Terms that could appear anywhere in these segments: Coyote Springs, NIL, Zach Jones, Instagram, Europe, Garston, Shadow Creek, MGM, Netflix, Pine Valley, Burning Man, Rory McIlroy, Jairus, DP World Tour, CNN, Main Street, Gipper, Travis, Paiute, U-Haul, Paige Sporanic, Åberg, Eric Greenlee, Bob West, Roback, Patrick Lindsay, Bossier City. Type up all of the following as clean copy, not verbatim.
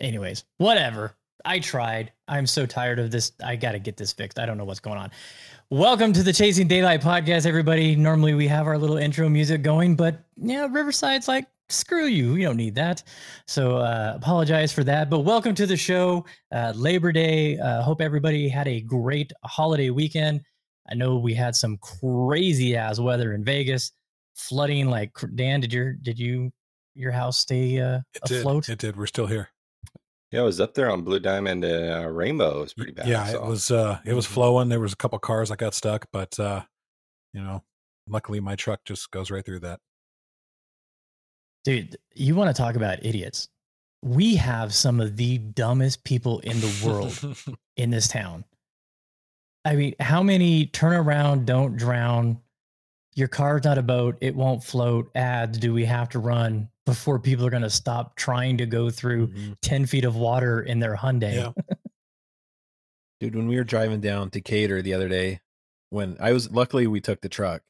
anyways, whatever. I tried. I'm so tired of this. I got to get this fixed. I don't know what's going on. Welcome to the Chasing Daylight Podcast, everybody. Normally we have our little intro music going, but yeah, Riverside's like, screw you. We don't need that. So apologize for that. But welcome to the show. Labor Day. Hope everybody had a great holiday weekend. I know we had some crazy ass weather in Vegas, flooding like Dan. Did your house stay afloat? It did. We're still here. Yeah, I was up there on Blue Diamond and Rainbow. It was pretty bad. Yeah, so. It was flowing. There was a couple cars that got stuck, but luckily my truck just goes right through that. Dude, you want to talk about idiots? We have some of the dumbest people in the world in this town. I mean, how many turn around, don't drown, your car's not a boat, it won't float ads do we have to run before people are going to stop trying to go through 10 feet of water in their Hyundai? Yeah. Dude, when we were driving down Decatur the other day, luckily we took the truck,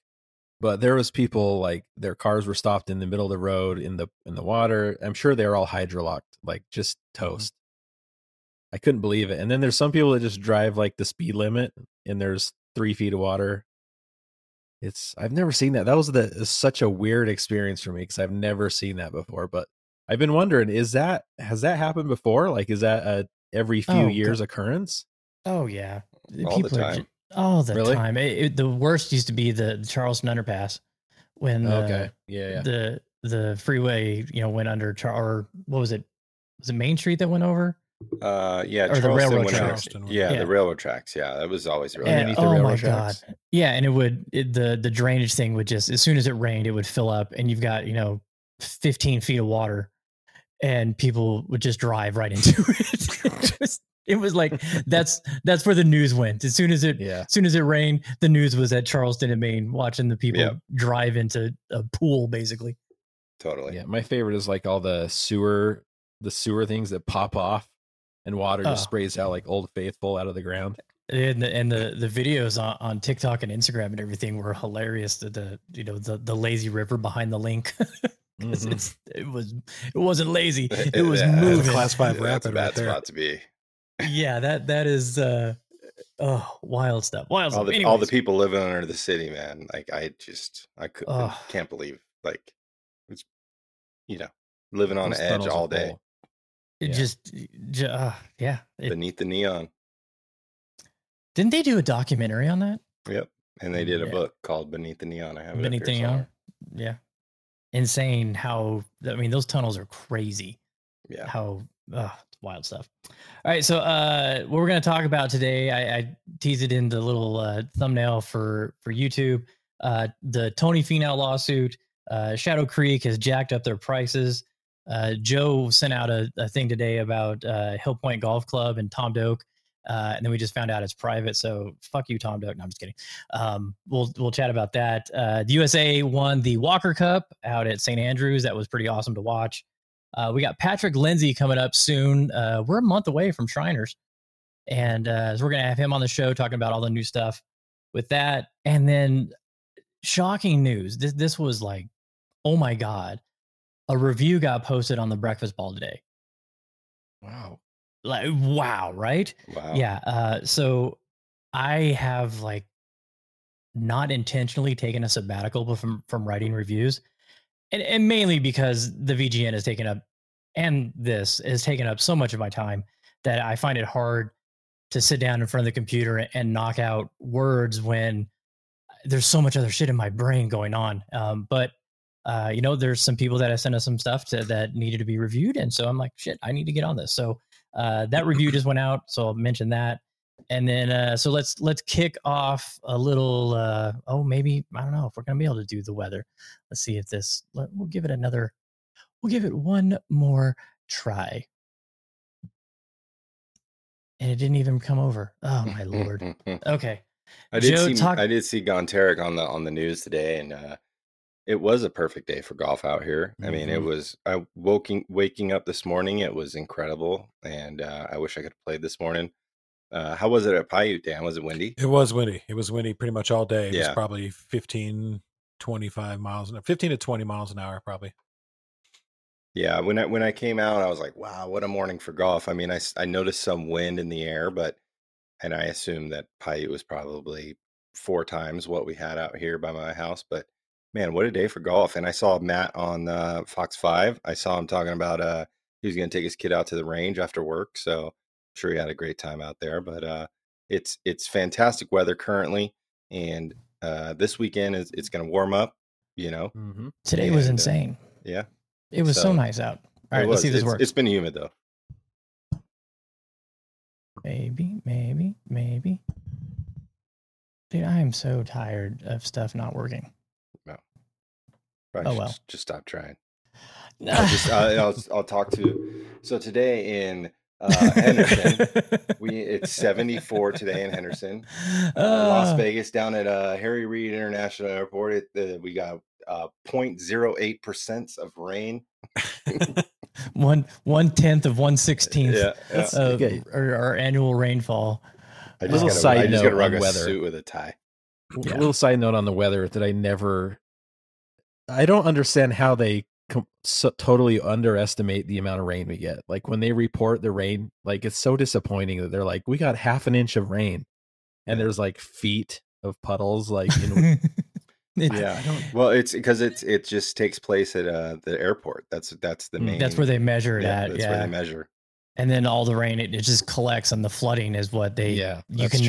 but there was people like their cars were stopped in the middle of the road in the water. I'm sure they were all hydrolocked, like just toast. Mm-hmm. I couldn't believe it. And then there's some people that just drive like the speed limit and there's 3 feet of water. I've never seen that. That was such a weird experience for me because I've never seen that before, but I've been wondering, has that happened before? Like, is that a every few years occurrence? Oh yeah. All the time. The worst used to be the Charleston underpass when the freeway, went under was it Main Street that went over? Or the railroad tracks. The railroad tracks. Yeah, that was always really underneath the railroad tracks. God. Yeah, and the drainage thing would just, as soon as it rained, it would fill up, and you've got 15 feet of water, and people would just drive right into it. It was like that's where the news went. As soon as it rained, the news was at Charleston and Maine, watching the people drive into a pool, basically. Totally. Yeah, my favorite is like all the sewer things that pop off. And water just sprays out like Old Faithful out of the ground. And the videos on TikTok and Instagram and everything were hilarious. The lazy river behind the link. Mm-hmm. It wasn't lazy. It was moving. That's a class 5 rapid. That's right about to be. Yeah, that is wild stuff. All the people living under the city, man. Like I can't believe like it's living on edge all day. Cool. Beneath the neon. Didn't they do a documentary on that? Yep. And they did a book called Beneath the Neon. I have it Beneath the Neon somewhere. Yeah. Insane how, those tunnels are crazy. Yeah. How wild stuff. All right. So what we're going to talk about today, I teased it in the little thumbnail for YouTube. The Tony Finau lawsuit, Shadow Creek has jacked up their prices. Joe sent out a thing today about Hill Point Golf Club and Tom Doak, and then we just found out it's private. So fuck you, Tom Doak. No, I'm just kidding. We'll chat about that. The USA won the Walker Cup out at St. Andrews. That was pretty awesome to watch. We got Patrick Lindsay coming up soon. We're a month away from Shriners, and so we're gonna have him on the show talking about all the new stuff with that. And then shocking news. This was like, oh my god. A review got posted on the Breakfast Ball today. Wow. Like, wow, right? Wow. Yeah. So I have like not intentionally taken a sabbatical from writing reviews. And mainly because the VGN has taken up, and this has taken up so much of my time that I find it hard to sit down in front of the computer and knock out words when there's so much other shit in my brain going on. But there's some people that have sent us some stuff that needed to be reviewed. And so I'm like, shit, I need to get on this. So that review just went out. So I'll mention that. And then, so let's kick off a little, maybe, I don't know if we're going to be able to do the weather. Let's see if we'll give it one more try. And it didn't even come over. Oh my Lord. Okay. I did see Gonteric on the news today, and it was a perfect day for golf out here. Mm-hmm. I mean, waking up this morning, it was incredible. And I wish I could have played this morning. How was it at Paiute, Dan? Was it windy? It was windy. It was windy pretty much all day. It was probably 15 to 20 miles an hour, probably. Yeah, when I came out, I was like, wow, what a morning for golf. I mean, I noticed some wind in the air, and I assumed that Paiute was probably 4 times what we had out here by my house. But man, what a day for golf. And I saw Matt on Fox 5. I saw him talking about he was going to take his kid out to the range after work. So I'm sure he had a great time out there. But it's fantastic weather currently. And this weekend, it's going to warm up, you know. Mm-hmm. Today was insane. Yeah. It was so nice out. All right, let's see if this works. It's been humid, though. Maybe. Dude, I am so tired of stuff not working. No. Probably just stop trying. No. I'll talk to. So today in Henderson, it's 74 today in Henderson. Las Vegas, down at Harry Reid International Airport, we got 0.08% of rain. 1/10 of 1/16 of our annual rainfall. I just gotta rock a suit with a tie. Yeah. A little side note on the weather that I don't understand how they totally underestimate the amount of rain we get. Like when they report the rain, like it's so disappointing that they're like, we got half an inch of rain, and there's like feet of puddles. Like, it's because it just takes place at the airport. That's the main. That's where they measure it at. That's where they measure. And then all the rain, it just collects, and the flooding is what they. Yeah, you can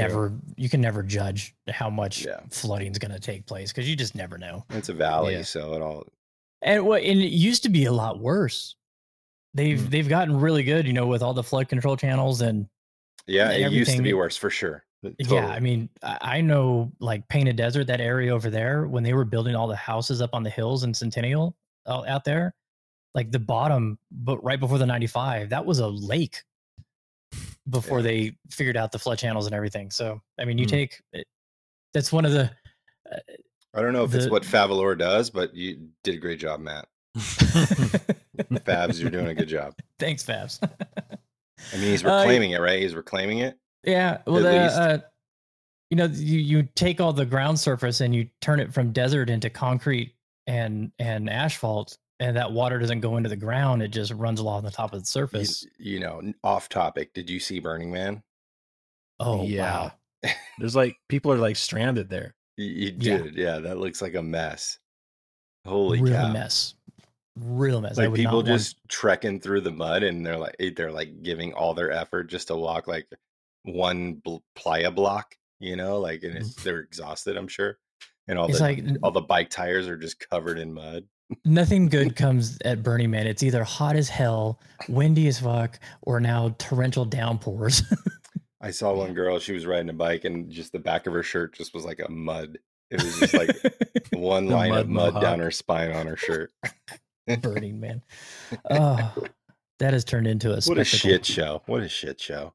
never judge how much flooding is going to take place because you just never know. It's a valley, so it all. And it used to be a lot worse. They've gotten really good, you know, with all the flood control channels and. Yeah, and it used to be worse for sure. Totally. Yeah, I mean, I know like Painted Desert, that area over there, when they were building all the houses up on the hills in Centennial out there. Like the bottom, but right before the 95, that was a lake before they figured out the flood channels and everything. So, I mean, you take it, that's one of the. I don't know if it's what Favalor does, but you did a great job, Matt. Fabs, you're doing a good job. Thanks, Fabs. I mean, he's reclaiming it, right? He's reclaiming it. Yeah. Well, you know, you take all the ground surface and you turn it from desert into concrete and asphalt. And that water doesn't go into the ground. It just runs along the top of the surface. You know, off topic. Did you see Burning Man? Oh, yeah. Wow. There's like, people are like stranded there. You did. Yeah. That looks like a mess. Holy cow. Real mess. Like people just trekking through the mud and they're like giving all their effort just to walk like one playa block, you know, like, and they're exhausted, I'm sure. And all the bike tires are just covered in mud. Nothing good comes at Burning Man. It's either hot as hell, windy as fuck, or now torrential downpours. I saw one girl, she was riding a bike and just the back of her shirt just was like a mud. It was just like one line of mud down her spine on her shirt. Burning Man. Oh, that has turned into a spectacle. What a shit show.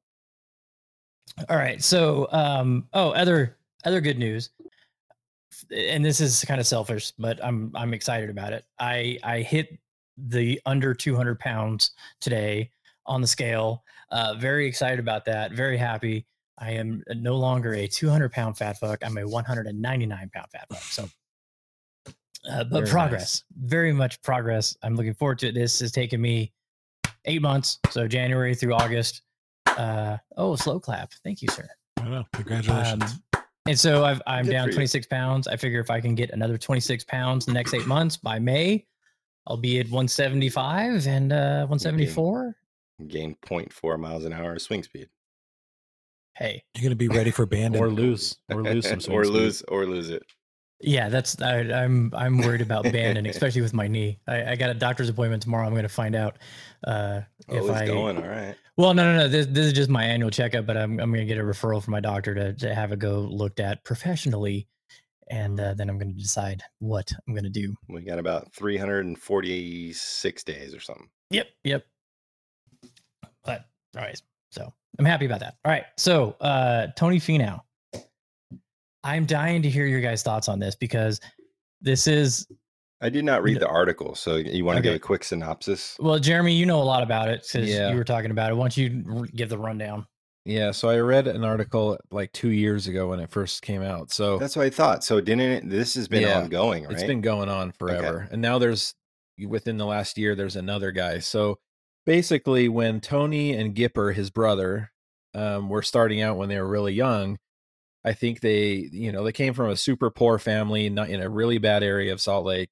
All right. So, other good news. And this is kind of selfish, but I'm excited about it. I hit the under 200 pounds today on the scale. Very excited about that. Very happy. I am no longer a 200 pound fat fuck. I'm a 199 pound fat fuck. So, but progress, very much progress. I'm looking forward to it. This has taken me 8 months. So January through August. Slow clap. Thank you, sir. I know. Congratulations. And so I'm down 26 pounds. I figure if I can get another 26 pounds in the next 8 months, by May, I'll be at 175 and 174. Gain 0.4 miles an hour of swing speed. Hey, you're going to be ready for band or lose some swing speed. Or lose it. Yeah, that's I'm worried about banding, especially with my knee. I got a doctor's appointment tomorrow. I'm going to find out going all right. Well, no. This is just my annual checkup, but I'm going to get a referral from my doctor to have it go looked at professionally, and then I'm going to decide what I'm going to do. We got about 346 days or something. Yep. But all right, so I'm happy about that. All right, so Tony Finau. I'm dying to hear your guys' thoughts on this because this is... I did not read the article, so you want to give a quick synopsis? Well, Jeremy, you know a lot about it since you were talking about it. Why don't you give the rundown? Yeah, so I read an article like 2 years ago when it first came out. So that's what I thought. So this has been ongoing, right? It's been going on forever. Okay. And now there's within the last year, there's another guy. So basically when Tony and Gipper, his brother, were starting out when they were really young, I think they, you know, they came from a super poor family, not in a really bad area of Salt Lake.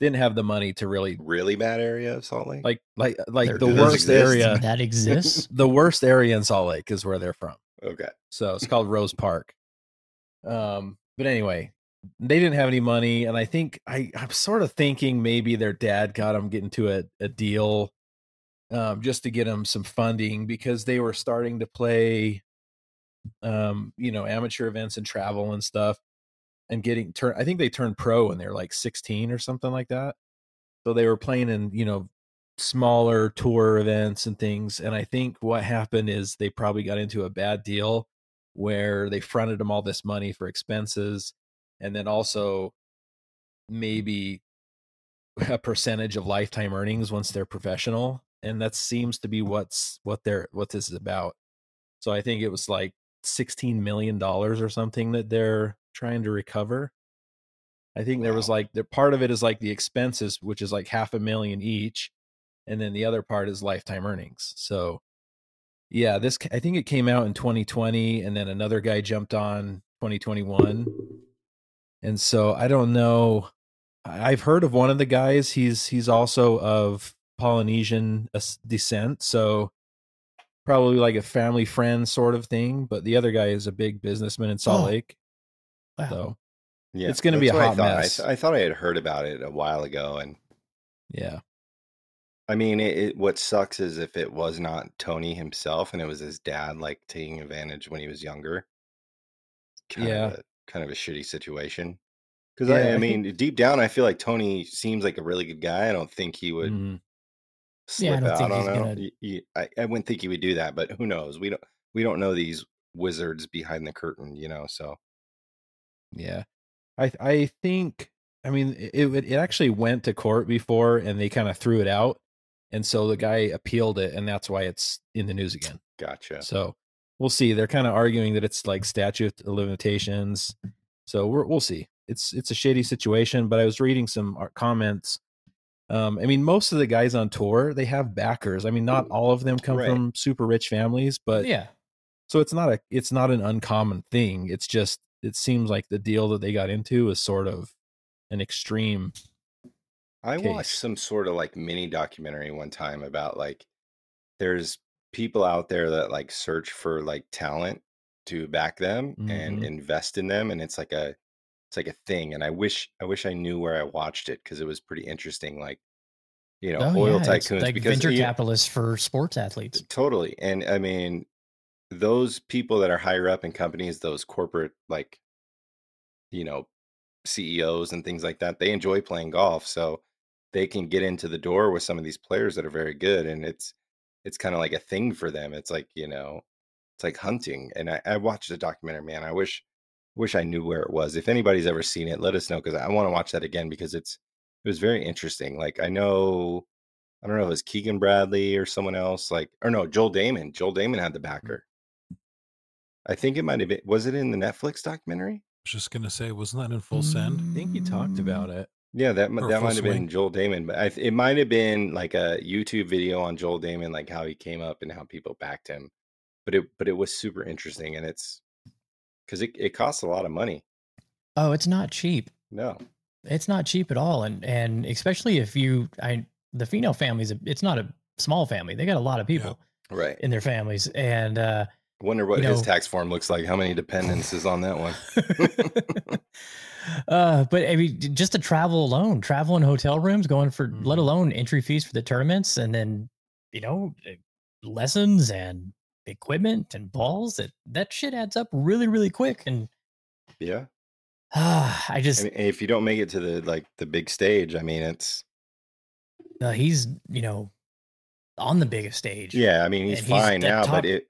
Didn't have the money to really bad area of Salt Lake. Like there, the worst exist. Area that exists. The worst area in Salt Lake is where they're from. Okay. So it's called Rose Park. But anyway, they didn't have any money. And I think I'm sort of thinking maybe their dad got them getting to a deal, just to get them some funding because they were starting to play, you know, amateur events and travel and stuff and I think they turned pro when they were like 16 or something like that. So they were playing in, you know, smaller tour events and things. And I think what happened is they probably got into a bad deal where they fronted them all this money for expenses. And then also maybe a percentage of lifetime earnings once they're professional. And that seems to be what this is about. So I think it was like $16 million or something that they're trying to recover. I think there was like the part of it is like the expenses, which is like $500,000 each. And then the other part is lifetime earnings. So yeah, this, I think it came out in 2020 and then another guy jumped on 2021. And so I don't know. I've heard of one of the guys. He's also of Polynesian descent. So probably like a family friend sort of thing. But the other guy is a big businessman in Salt Lake. Wow. So yeah, it's going to be a hot mess. I thought I had heard about it a while ago. And yeah, I mean, what sucks is if it was not Tony himself and it was his dad, like taking advantage when he was younger. Kind of a shitty situation because I mean deep down I feel like Tony seems like a really good guy. I don't think he would slip out on it. I wouldn't think he would do that, but who knows? We don't know these wizards behind the curtain, you know. So yeah, I think I mean it actually went to court before and they kind of threw it out, and so the guy appealed it, and that's why it's in the news again. Gotcha. So we'll see. They're kind of arguing that it's like statute of limitations. So we'll see. It's a shady situation, but I was reading some comments. I mean, most of the guys on tour, they have backers. I mean, not all of them come from super rich families, but yeah. So it's not an uncommon thing. It's just, it seems like the deal that they got into is sort of an extreme. I watched some sort of like mini documentary one time about like, there's people out there that like search for like talent to back them and invest in them, and it's like a thing. And I wish I knew where I watched it because it was pretty interesting. Like, you know, oil tycoons, like venture capitalists for sports athletes. Totally. And I mean, those people that are higher up in companies, those corporate like, you know, CEOs and things like that, they enjoy playing golf, so they can get into the door with some of these players that are very good, and it's kind of like a thing for them. It's like, you know, it's like hunting. And I watched the documentary, man. I wish I knew where it was. If anybody's ever seen it, let us know, because I want to watch that again, because it was very interesting. Like, I don't know if it was Keegan Bradley or someone else, like, or no, Joel Damon. Joel Damon had the backer. I think it might have been, was it in the Netflix documentary? I was just going to say, wasn't that in Full Send? I think he talked about it. Yeah, that might have been Joel Damon, but it might have been like a YouTube video on Joel Damon, like how he came up and how people backed him. But it was super interesting, and it's because it costs a lot of money. Oh, it's not cheap. No, it's not cheap at all, and especially if the Finau family it's not a small family. They got a lot of people in their families, and wonder what his tax form looks like. How many dependents is on that one? But I mean, just to travel and hotel rooms, going for, let alone entry fees for the tournaments, and then, you know, lessons and equipment and balls, that shit adds up really, really quick. And yeah, I mean, if you don't make it to the big stage, I mean, it's, he's, you know, on the biggest stage. Yeah. I mean, he's fine now, but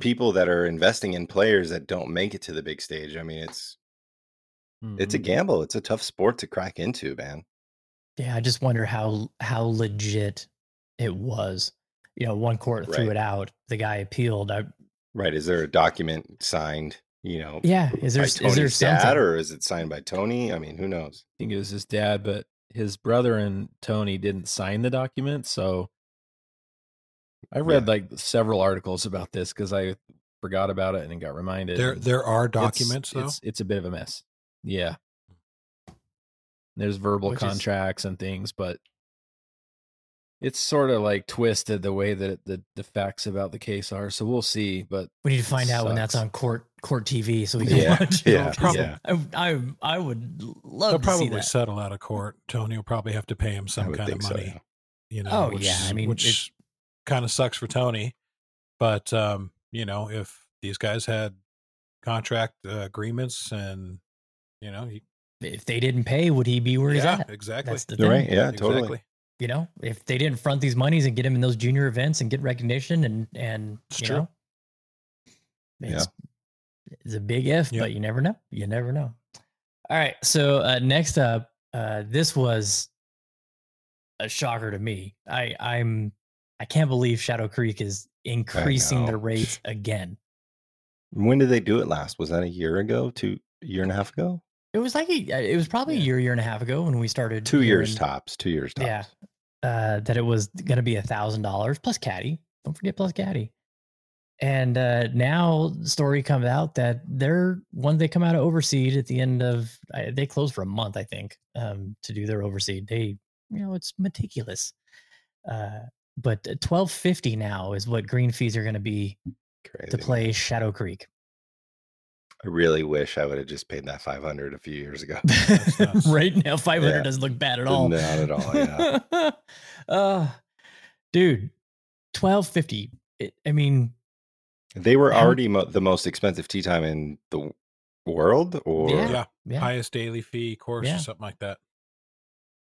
people that are investing in players that don't make it to the big stage, I mean, it's a gamble. It's a tough sport to crack into, man. Yeah, I just wonder how legit it was. You know, one court threw it out. The guy appealed. Is there a document signed? You know, yeah. Is there by Tony's dad, or is it signed by Tony? I mean, who knows? I think it was his dad, but his brother and Tony didn't sign the document. So I read like several articles about this because I forgot about it and then got reminded. There are documents, though? It's a bit of a mess. Yeah. There's verbal contracts and things, but it's sort of like twisted the way that the facts about the case are. So we'll see, but we need to find out when that's on court TV. So we can watch it. I would love to see that. They'll probably settle out of court. Tony will probably have to pay him some kind of money, you know, which kind of sucks for Tony, but you know, if these guys had contract agreements and, you know, if they didn't pay, would he be where he's at? Exactly. That's the thing. Right. Yeah, totally. Exactly. You know, if they didn't front these monies and get him in those junior events and get recognition and you know, it's a big if, but you never know. You never know. All right. So next up, this was a shocker to me. I can't believe Shadow Creek is increasing the rates again. When did they do it last? Was that a year ago? A year and a half ago? It was like it was probably a year and a half ago when we started. 2 years tops. 2 years tops. Yeah, that it was going to be $1,000 plus caddy. Don't forget plus caddy. And now the story comes out that they come out of Overseed at the end of they closed for a month, I think, to do their Overseed. They, you know, it's meticulous. But $1,250 now is what green fees are going to be to play Shadow Creek. I really wish I would have just paid that $500 a few years ago. Right now, $500 doesn't look bad at all. Not at all. Yeah. Dude, $1,250. I mean, they were already the most expensive tee time in the world, or highest daily fee course or something like that.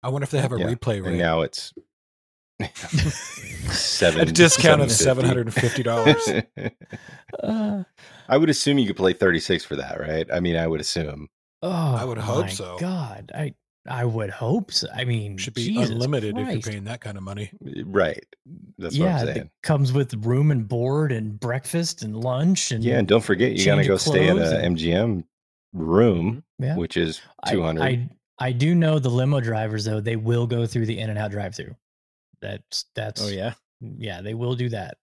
I wonder if they have a replay rate. And now it's a discount of $750. I would assume you could play 36 for that, right? I mean, I would assume. Oh, I would hope so. God, I would hope so. I mean, should be Jesus unlimited Christ. If you're paying that kind of money, right? That's what I'm saying. It comes with room and board and breakfast and lunch and and don't forget you gotta go stay in an MGM room, which is $200. I do know the limo drivers though; they will go through the in and out drive-through. That's they will do that.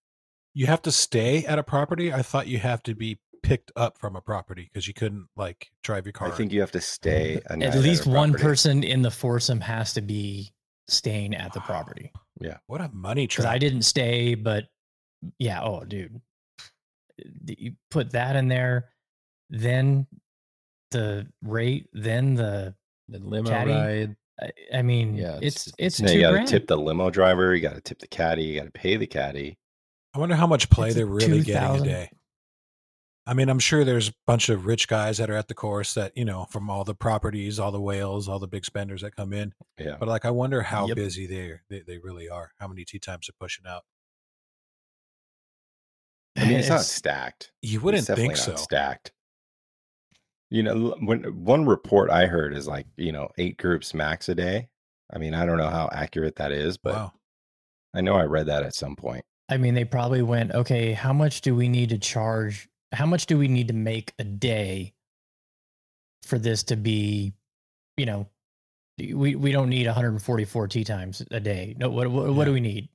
You have to stay at a property. I thought you have to be picked up from a property because you couldn't like drive your car. I think you have to stay a night at least one person in the foursome has to be staying at the property. Yeah, what a money trap! I didn't stay, but dude, you put that in there, then the rate, then the limo ride. I mean, it's $2,000. You got to tip the limo driver. You got to tip the caddy. You got to pay the caddy. I wonder how much play they're really getting a day. I mean, I'm sure there's a bunch of rich guys that are at the course that, you know, from all the properties, all the whales, all the big spenders that come in. Yeah. But like, I wonder how busy they really are. How many tee times they're pushing out. I mean, it's not stacked. You wouldn't think so. Stacked. You know, when one report I heard is like, you know, 8 groups max a day. I mean, I don't know how accurate that is, but I know I read that at some point. I mean, they probably went, okay, how much do we need to charge? How much do we need to make a day for this to be, you know, we don't need 144 tee times a day. No, what do we need?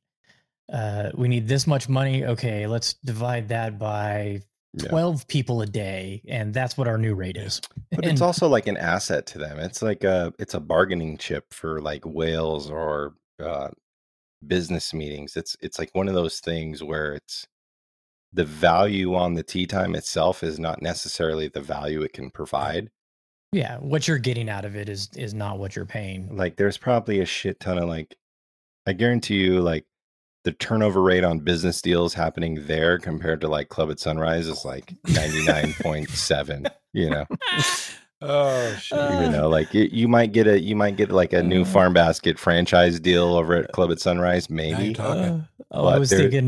We need this much money. Okay, let's divide that by 12 people a day, and that's what our new rate is. But it's also like an asset to them. It's like it's a bargaining chip for like whales or business meetings. It's like one of those things where it's the value on the tee time itself is not necessarily the value it can provide. Yeah, what you're getting out of it is not what you're paying. Like there's probably a shit ton of like, I guarantee you like, the turnover rate on business deals happening there compared to like Club at Sunrise is like 99.7, you know? Oh, shit. You know, like you might get like a new farm basket franchise deal over at Club at Sunrise. Maybe. I was thinking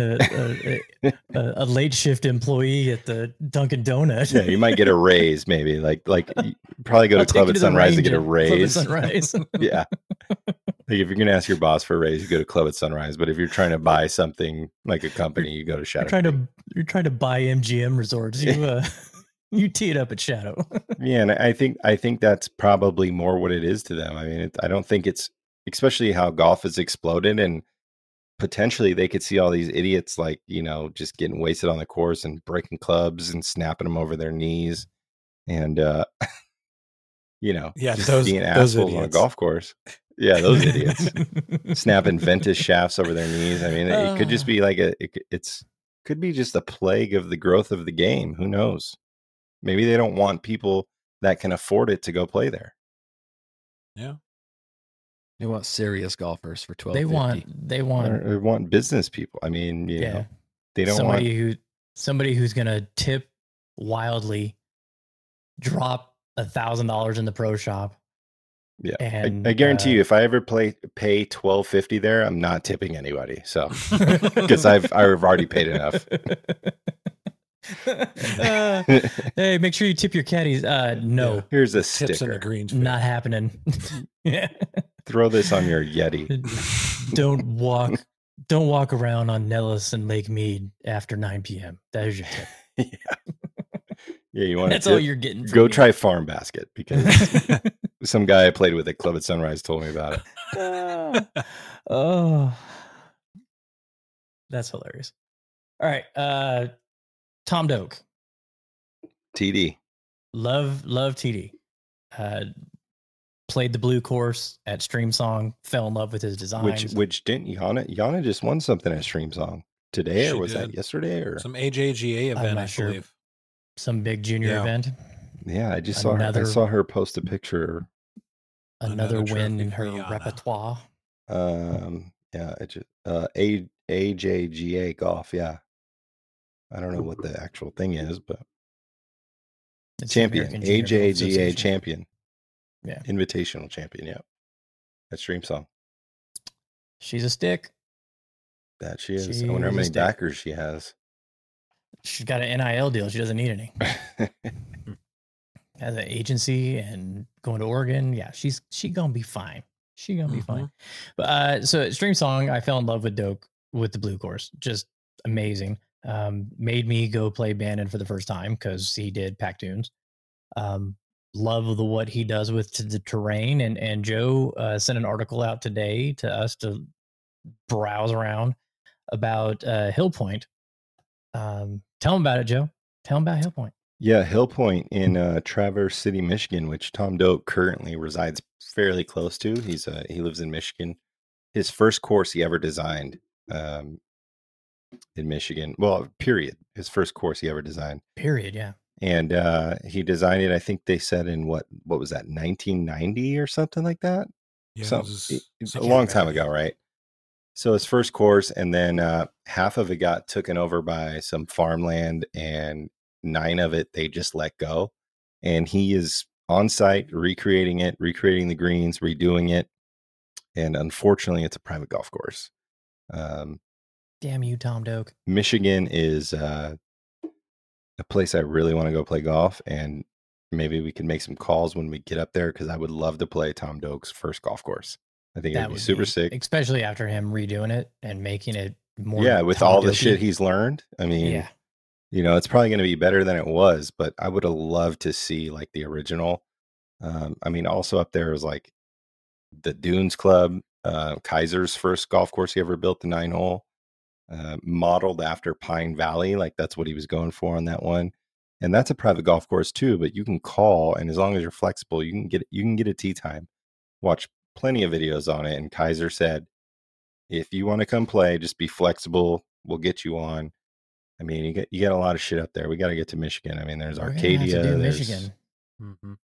a late shift employee at the Dunkin' Donut. Yeah. You might get a raise maybe like you probably go to Club at Sunrise to get a raise. Club at Sunrise. Yeah. Like if you're going to ask your boss for a raise, you go to Club at Sunrise. But if you're trying to buy something like a company, you go to Shadow. You're trying to buy MGM Resorts. You tee it up at Shadow. Yeah, and I think that's probably more what it is to them. I mean, I don't think it's especially how golf has exploded, and potentially they could see all these idiots, like, you know, just getting wasted on the course and breaking clubs and snapping them over their knees, and you know, just those, being assholes on a golf course. Yeah, those idiots snapping ventus shafts over their knees. I mean, it could just be like could be just a plague of the growth of the game. Who knows? Maybe they don't want people that can afford it to go play there. Yeah. They want serious golfers for $12.50. They want business people. I mean, you know, they don't want somebody who's going to tip wildly, drop $1,000 in the pro shop. Yeah. And I guarantee you, if I ever pay $12.50 there, I'm not tipping anybody. So, because I've already paid enough. Hey, make sure you tip your caddies. No. Here's a sticker. Tips on the greens. Not happening. Yeah. Throw this on your Yeti. Don't walk around on Nellis and Lake Mead after 9 p.m. That is your tip. Yeah, you want. That's all you're getting. Go try Farm Basket, because some guy I played with at Club at Sunrise told me about it. Oh, that's hilarious. All right, Tom Doak, TD. Love TD. Played the blue course at Streamsong, fell in love with his design. Which didn't Yana just won something at Streamsong today, she or was did. That yesterday or some AJGA event? I believe some big junior event. Yeah, I just saw her post a picture. Another win in her repertoire. Yeah, it just AJGA golf. Yeah, I don't know what the actual thing is, but it's champion AJGA champion. Yeah. Invitational champion. Yeah. That's Streamsong. She's a stick. That she is. I wonder how many backers she has. She's got an NIL deal. She doesn't need any. Has an agency and going to Oregon. Yeah. She's going to be fine. She's going to be fine. But, so at Streamsong, I fell in love with Doak with the blue course. Just amazing. Made me go play Bandon for the first time because he did Pack Dunes. Love what he does with the terrain, and Joe sent an article out today to us to browse around about Hill Point. Tell him about it, Joe. Tell him about Hill Point. Yeah, Hill Point in Traverse City, Michigan, which Tom Doak currently resides fairly close to. He lives in Michigan. His first course he ever designed in Michigan. Well, period. His first course he ever designed. Period. Yeah. And he designed it, I think they said in what was that, 1990 or something like that? Yeah, so it's a long time ago, right? So his first course, and then half of it got taken over by some farmland, and 9 of it they just let go. And he is on site recreating it, recreating the greens, redoing it. And unfortunately, it's a private golf course. Damn you, Tom Doak. Michigan is... a place I really want to go play golf, and maybe we can make some calls when we get up there, because I would love to play Tom Doak's first golf course. I think that would be super sick, especially after him redoing it and making it more. Yeah, with Tom all Doak-y. The shit he's learned. I mean, you know, it's probably going to be better than it was, but I would have loved to see like the original. I mean, also up there is like the Dunes Club, Kaiser's first golf course he ever built, the 9-hole. Modeled after Pine Valley, like that's what he was going for on that one, and that's a private golf course too. But you can call, and as long as you're flexible, you can get a tee time. Watch plenty of videos on it, and Kaiser said, if you want to come play, just be flexible. We'll get you on. I mean, you get a lot of shit up there. We got to get to Michigan. I mean, there's Arcadia,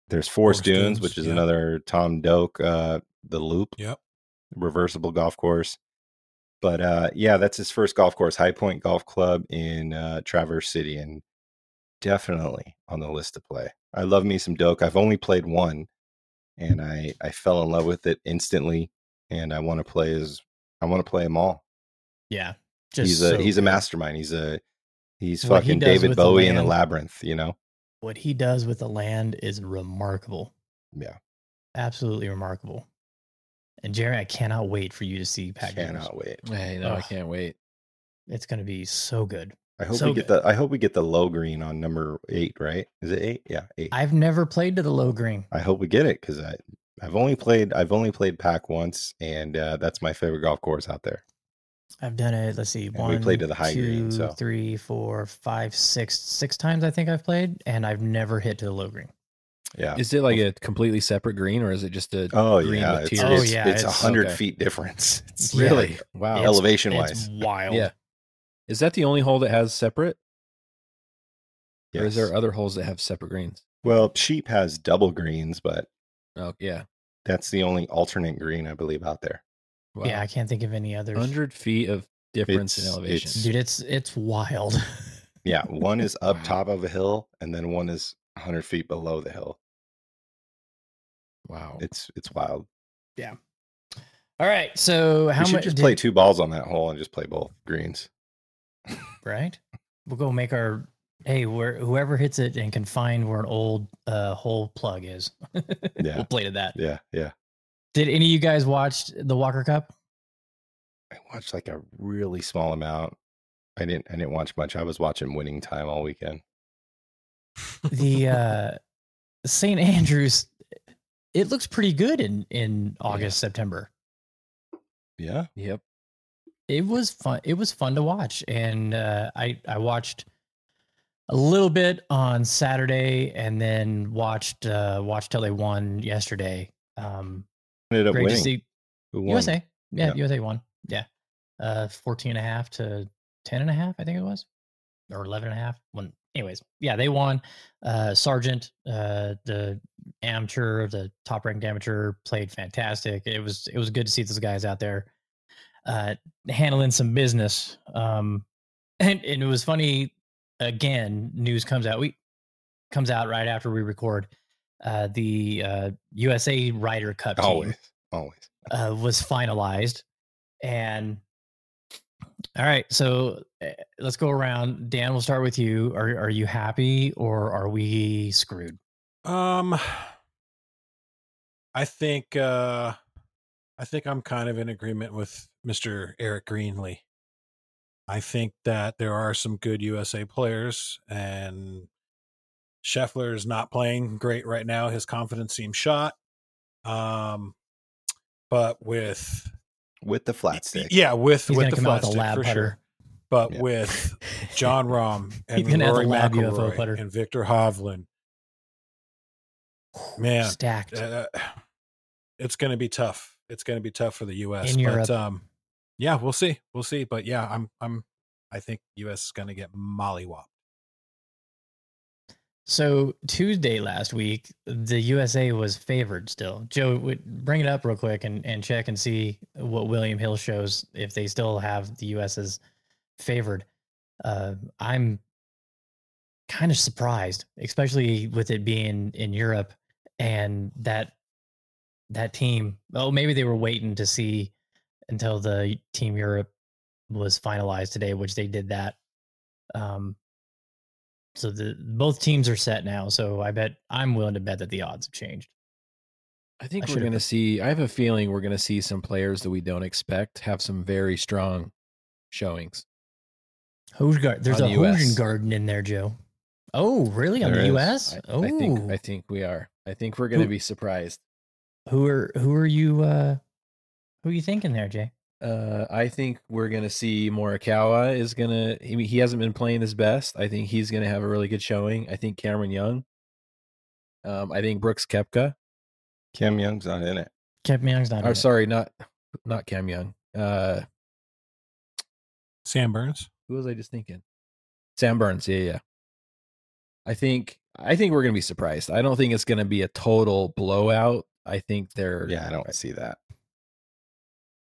there's Forest Dunes, which is another Tom Doak, the Loop, reversible golf course. But that's his first golf course, High Point Golf Club in Traverse City, and definitely on the list to play. I love me some Doak. I've only played one, and I fell in love with it instantly, and I want to play them all. Yeah, just he's a mastermind. He's fucking David Bowie in the Labyrinth, you know. What he does with the land is remarkable. Yeah, absolutely remarkable. And Jerry, I cannot wait for you to see Pack Dunes. Cannot wait. Hey, no, I can't wait. It's going to be so good. I hope we get the low green on number 8. Right? Is it 8? Yeah, 8. I've never played to the low green. I hope we get it because I I've only played PAC once, and that's my favorite golf course out there. I've done it. Let's see, one, we played to the high green, so 3, 4, 5, 6 times I think I've played, and I've never hit to the low green. Yeah. Is it like a completely separate green, or is it just a green with tiers? It's 100 feet difference. It's really wow. Elevation wise. It's wild. Yeah. Is that the only hole that has separate? Yes. Or is there other holes that have separate greens? Well, Sheep has double greens, but that's the only alternate green I believe out there. Wow. Yeah, I can't think of any others. 100 feet of difference in elevation. Dude, it's wild. Yeah, one is up top of a hill, and then one is 100 feet below the hill. Wow. It's wild. Yeah. All right, so how much... We should just play 2 balls on that hole and just play both greens. Right? We'll go make our... Hey, whoever hits it and can find where an old hole plug is. Yeah. We'll play to that. Yeah, yeah. Did any of you guys watch the Walker Cup? I watched like a really small amount. I didn't watch much. I was watching Winning Time all weekend. The St. Andrews, it looks pretty good in August, September. Yeah. Yep. It was fun. It was fun to watch. And I watched a little bit on Saturday and then watched till they won yesterday. Ended up winning. To see USA. Yeah, yeah, USA won. Yeah. 14.5 to 10.5, I think it was. Or 11.5. Anyways, yeah, they won. Sargent, the amateur, the top ranked amateur, played fantastic. It was good to see those guys out there handling some business. And it was funny, again, news comes out right after we record. The USA Ryder Cup team always was finalized. And all right, so let's go around. Dan, we'll start with you. Are you happy or are we screwed? I think I'm kind of in agreement with Mr. Eric Greenlee. I think that there are some good USA players, and Scheffler is not playing great right now. His confidence seems shot. But with the flat stick. Yeah, with the flat stick for sure. But with John Rahm and Rory McIlroy and Victor Hovland, man, stacked. It's going to be tough. It's going to be tough for the US. But yeah, we'll see. We'll see. But yeah, I think US is going to get mollywopped. So Tuesday last week, the USA was favored still. Joe, bring it up real quick and check and see what William Hill shows, if they still have the US as favored. I'm kind of surprised, especially with it being in Europe and that team. Oh, maybe they were waiting to see until the Team Europe was finalized today, which they did that. So both teams are set now. So I'm willing to bet that the odds have changed. I think we're going to see, I have a feeling we're going to see some players that we don't expect have some very strong showings. There's a Hosengarten in there, Joe. Oh, really? On the US? I think we are. I think we're going to be surprised. Who are you thinking there, Jay? I think we're going to see Morikawa is going to, he hasn't been playing his best. I think he's going to have a really good showing. I think Cameron Young. I think Brooks Koepka. Cam Young's not in it. Cam Young's not in it. Sorry, not Cam Young. Sam Burns. Who was I just thinking? Sam Burns. Yeah. I think we're going to be surprised. I don't think it's going to be a total blowout. I think I don't see that.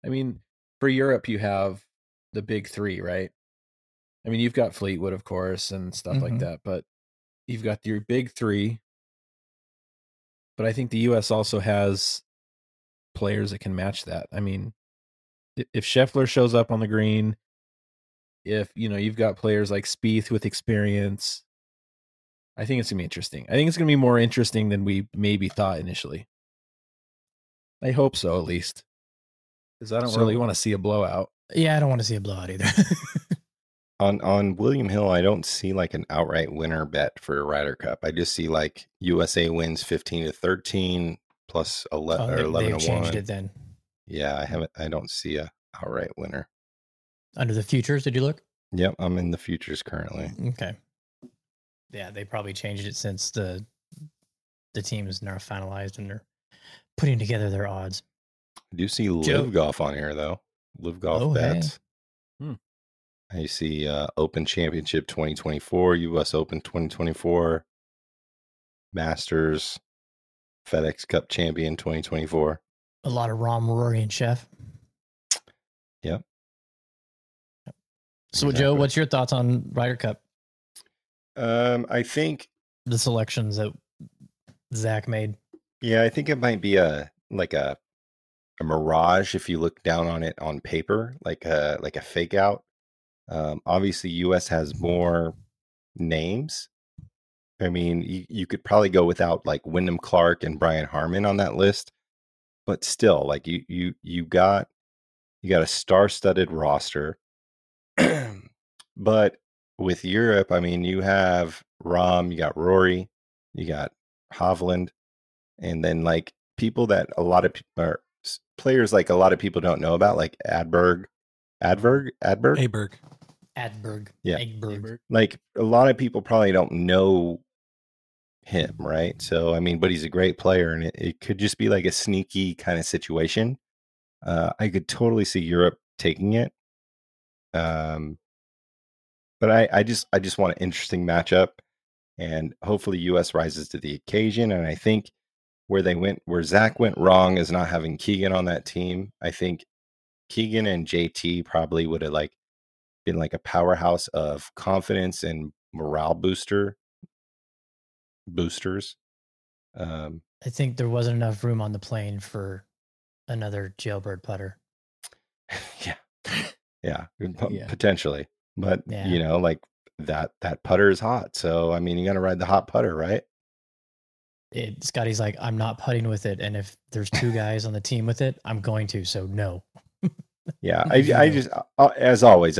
I mean, for Europe, you have the big three, right? I mean, you've got Fleetwood, of course, and stuff like that, but you've got your big three. But I think the U.S. also has players that can match that. I mean, if Scheffler shows up on the green, if, you've got players like Spieth with experience, I think it's going to be interesting. I think it's going to be more interesting than we maybe thought initially. I hope so, at least. Because I don't really want to see a blowout. Yeah, I don't want to see a blowout either. On William Hill, I don't see like an outright winner bet for a Ryder Cup. I just see like USA wins 15-13, plus 11 or 11 to 1. They've changed it then. Yeah, I don't see a outright winner. Under the futures, did you look? Yep, I'm in the futures currently. Okay. Yeah, they probably changed it since the team is now finalized and they're putting together their odds. I do see Live Golf on here, though. Live Golf bets. Hey. I see Open Championship 2024, U.S. Open 2024, Masters, FedEx Cup Champion 2024. A lot of Rahm, Rory, and Chef. Yep. So, exactly. Joe, what's your thoughts on Ryder Cup? I think the selections that Zach made. Yeah, I think it might be a mirage if you look down on it on paper, like a fake out. Obviously, U.S. has more names. I mean, you could probably go without like Wyndham Clark and Brian Harmon on that list, but still, like you got a star-studded roster. But with Europe, I mean, you have Rahm, you got Rory, you got Hovland, and then like people that a lot of or players like a lot of people don't know about, like Åberg. Yeah. Åberg. Like a lot of people probably don't know him, right? So I mean, but he's a great player, and it could just be like a sneaky kind of situation. I could totally see Europe taking it. But I just want an interesting matchup, and hopefully U.S. rises to the occasion. And I think where Zach went wrong is not having Keegan on that team. I think Keegan and JT probably would have like been like a powerhouse of confidence and morale boosters. I think there wasn't enough room on the plane for another jailbird putter. Yeah, potentially. But, you know, like that putter is hot. So, I mean, you got to ride the hot putter, right? Scotty's like, I'm not putting with it. And if there's two guys on the team with it, I'm going to. So, no. Yeah. I just always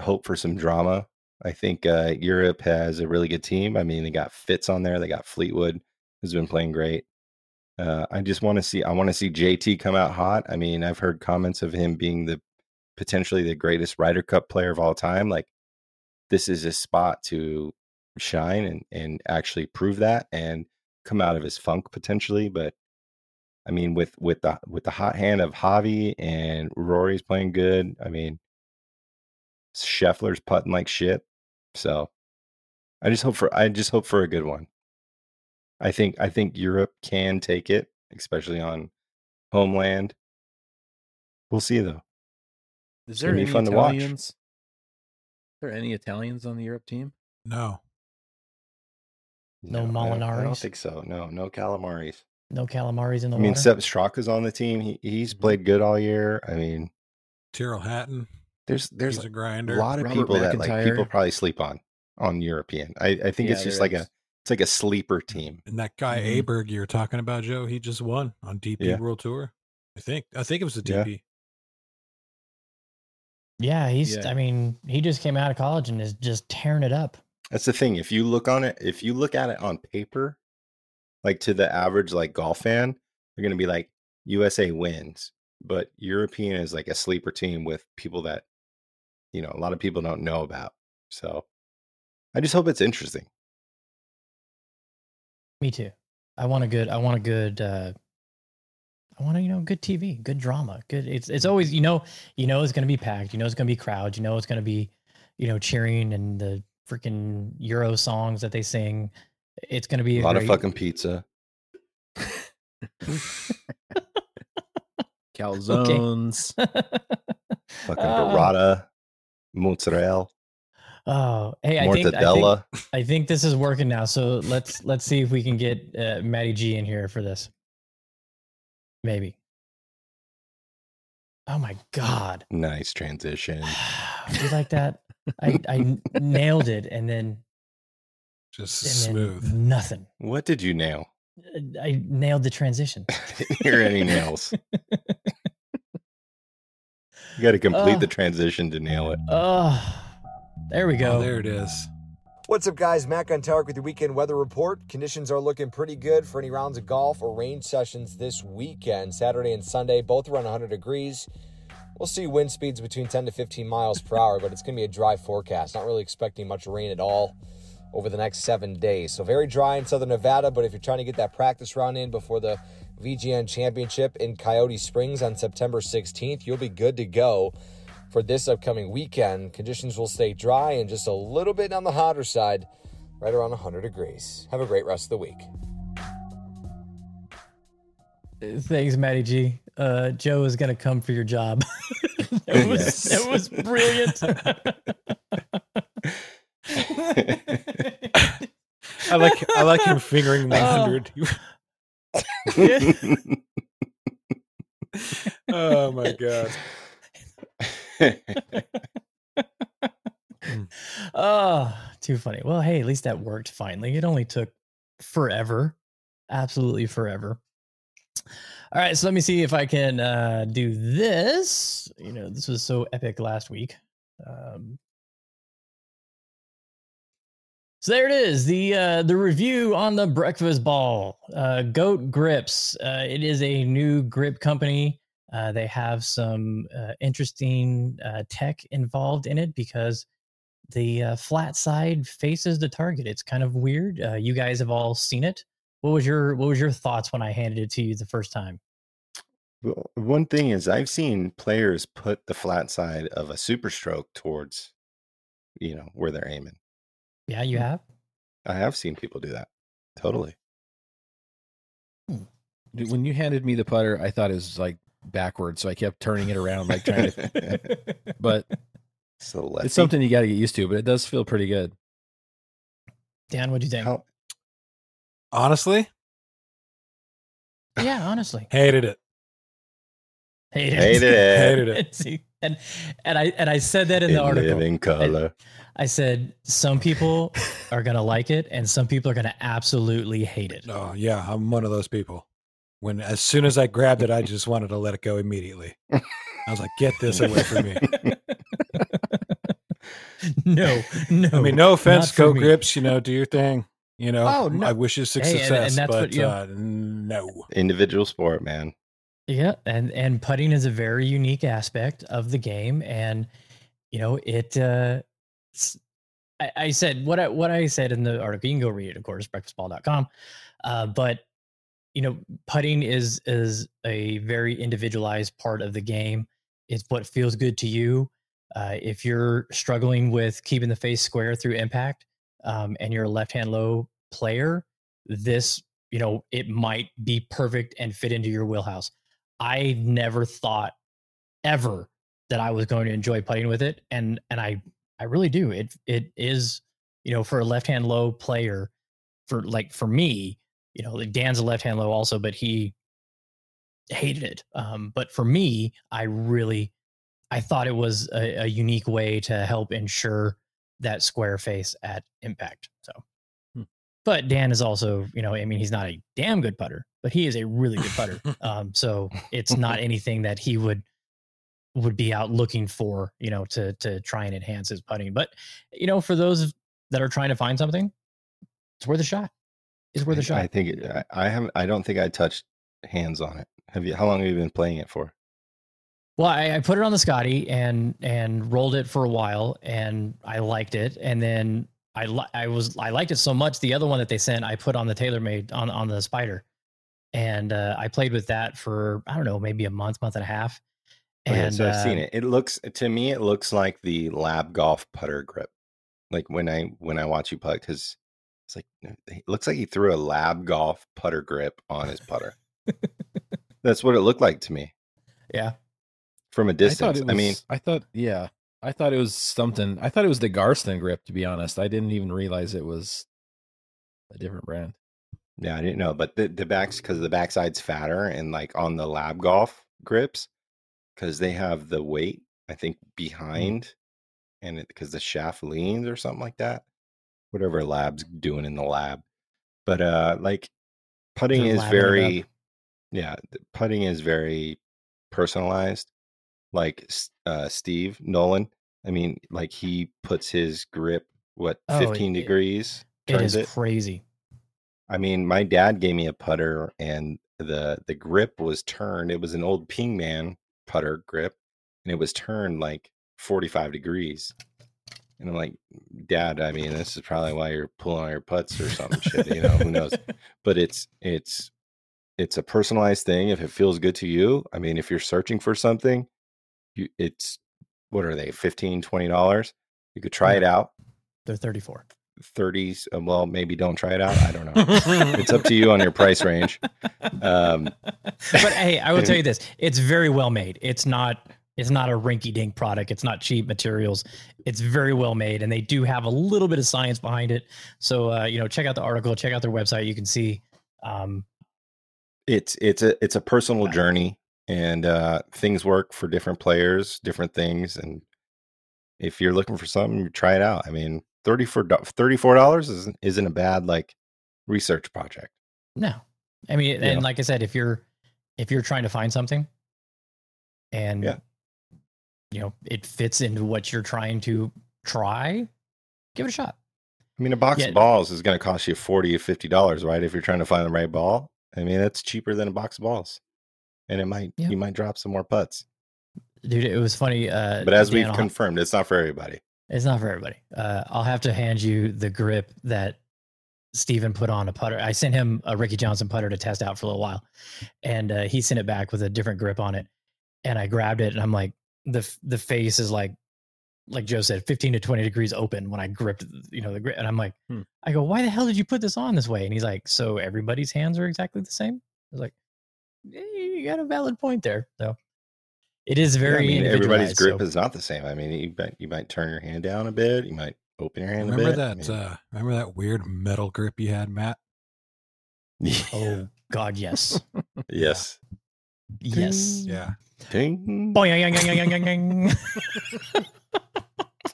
hope for some drama. I think Europe has a really good team. I mean, they got Fitz on there. They got Fleetwood, who's been playing great. I want to see JT come out hot. I mean, I've heard comments of him being potentially the greatest Ryder Cup player of all time. Like, this is his spot to shine and actually prove that and come out of his funk potentially. But I mean, with the hot hand of Javi and Rory's playing good. I mean, Scheffler's putting like shit. So I just hope for a good one. I think Europe can take it, especially on homeland. We'll see though. Is there any fun Italians? To watch. Are there any Italians on the Europe team? No. No Molinari's? I don't think so. No Calamaris. No Calamaris in the water? I mean, Sepp Straka's on the team. He's played good all year. I mean... Tyrrell Hatton. There's a grinder. A lot of Robert people McIntyre. That like people probably sleep on European. I think it's just like it's like a sleeper team. And that guy Åberg you're talking about, Joe, he just won on DP World Tour. I think it was the DP. Yeah. Yeah, I mean, he just came out of college and is just tearing it up. That's the thing. If you look at it on paper, like to the average like golf fan, they're going to be like USA wins, but European is like a sleeper team with people that, you know, a lot of people don't know about. So I just hope it's interesting. Me too. I want good TV, good drama, good. It's always, you know, it's going to be packed, you know, it's going to be crowds, you know, it's going to be, you know, cheering and the freaking Euro songs that they sing. It's going to be a lot of fucking pizza. Calzones, fucking burrata, mozzarella. Oh, hey, I think this is working now. So let's see if we can get Matty G in here for this. Maybe. Oh my God. Nice transition. You like that? I nailed it and then just and smooth. Then nothing. What did you nail? I nailed the transition. Didn't hear any nails. You got to complete the transition to nail it. Oh, there we go. Oh, there it is. What's up, guys? Matt Guntarek with your weekend weather report. Conditions are looking pretty good for any rounds of golf or range sessions this weekend. Saturday and Sunday, both around 100 degrees. We'll see wind speeds between 10 to 15 miles per hour, but it's going to be a dry forecast. Not really expecting much rain at all over the next 7 days. So very dry in southern Nevada, but if you're trying to get that practice round in before the VGN Championship in Coyote Springs on September 16th, you'll be good to go. For this upcoming weekend, conditions will stay dry and just a little bit on the hotter side, right around 100 degrees. Have a great rest of the week. Thanks, Matty G. Joe is going to come for your job. It was brilliant. I like him fingering 100. Oh, my God. Oh, too funny. Well, hey, at least that worked finally. It only took forever. Absolutely forever. All right, so let me see if I can do this. You know, this was so epic last week. So there it is, the review on the Breakfast Ball. Goat Grips. It is a new grip company. They have some interesting tech involved in it because the flat side faces the target. It's kind of weird. You guys have all seen it. What was your thoughts when I handed it to you the first time? Well, one thing is I've seen players put the flat side of a super stroke towards, you know, where they're aiming. Yeah, you have? I have seen people do that. Totally. Dude, when you handed me the putter, I thought it was like backwards, so I kept turning it around, like trying to. But so lefty. It's something you got to get used to. But it does feel pretty good. Dan, what do you think? Honestly, yeah, honestly, hated it. And I said that in the article. In color, I said some people are gonna like it, and some people are gonna absolutely hate it. Oh yeah, I'm one of those people. When as soon as I grabbed it, I just wanted to let it go immediately. I was like, "Get this away from me!" No. I mean, no offense, Go Grips. You know, do your thing. You know, oh, no. I wish you success, no. Individual sport, man. Yeah, and putting is a very unique aspect of the game, and you know it. I said what I said in the article. You can go read it, of course, breakfastball.com. But you know, putting is a very individualized part of the game. It's what feels good to you. If you're struggling with keeping the face square through impact, and you're a left-hand low player, this, you know, it might be perfect and fit into your wheelhouse. I never thought ever that I was going to enjoy putting with it, and I really do. It is, you know, for a left-hand low player, for me. You know, Dan's a left-hand low also, but he hated it. But for me, I thought it was a unique way to help ensure that square face at impact. So, But Dan is also, you know, I mean, he's not a damn good putter, but he is a really good putter. So it's not anything that he would be out looking for, you know, to try and enhance his putting. But, you know, for those that are trying to find something, it's worth a shot. It's worth a shot. I think I don't think I touched hands on it. Have you? How long have you been playing it for? Well, I put it on the Scotty and rolled it for a while, and I liked it. And then I liked it so much. The other one that they sent, I put on the TaylorMade on the Spider, and I played with that for, I don't know, maybe a month and a half. And okay, so I've seen it. It looks to me, it looks like the Lab Golf putter grip. Like when I watch you putt, because. Like, it looks like he threw a Lab Golf putter grip on his putter. That's what it looked like to me. Yeah, from a distance. I thought it was something. I thought it was the Garston grip. To be honest, I didn't even realize it was a different brand. Yeah, I didn't know. But the backs, because the backside's fatter, and like on the Lab Golf grips, because they have the weight, I think, behind, and because the shaft leans or something like that. Whatever Lab's doing in the lab. But like putting is very, putting is very personalized. Like Steve Nolan, I mean, like he puts his grip what, 15 degrees? It is crazy. I mean, my dad gave me a putter, and the grip was turned. It was an old Pingman putter grip, and it was turned like 45 degrees. And I'm like, Dad, I mean, this is probably why you're pulling on your putts or something shit, you know, who knows? But it's a personalized thing. If it feels good to you, I mean, if you're searching for something, it's, what are they, $15, $20? You could try it out. They're $34. 30s. Well, maybe don't try it out. I don't know. It's up to you on your price range. But hey, I will tell you this. It's very well made. It's not a rinky dink product. It's not cheap materials. It's very well made. And they do have a little bit of science behind it. So, check out the article, check out their website. You can see, it's a personal journey, and things work for different players, different things. And if you're looking for something, try it out. I mean, $34 isn't a bad research project. No, I mean, and like I said, if you're trying to find something, and it fits into what you're trying to try, give it a shot. I mean, a box of balls is going to cost you $40 or $50, right? If you're trying to find the right ball, I mean, that's cheaper than a box of balls, and you might drop some more putts. Dude, it was funny. But as we've confirmed, it's not for everybody. It's not for everybody. I'll have to hand you the grip that Steven put on a putter. I sent him a Ricky Johnson putter to test out for a little while, and he sent it back with a different grip on it. And I grabbed it, and I'm like, the face is like Joe said, 15 to 20 degrees open when I gripped, the grip. And I'm like, I go, why the hell did you put this on this way? And he's like, so everybody's hands are exactly the same. I was like, you got a valid point there. So it is very individualized. Everybody's grip is not the same. I mean, you might turn your hand down a bit. You might open your hand a bit. Remember that weird metal grip you had, Matt? Yeah. Oh, God, yes. Yes. Yeah. Yes. Yeah. Ding.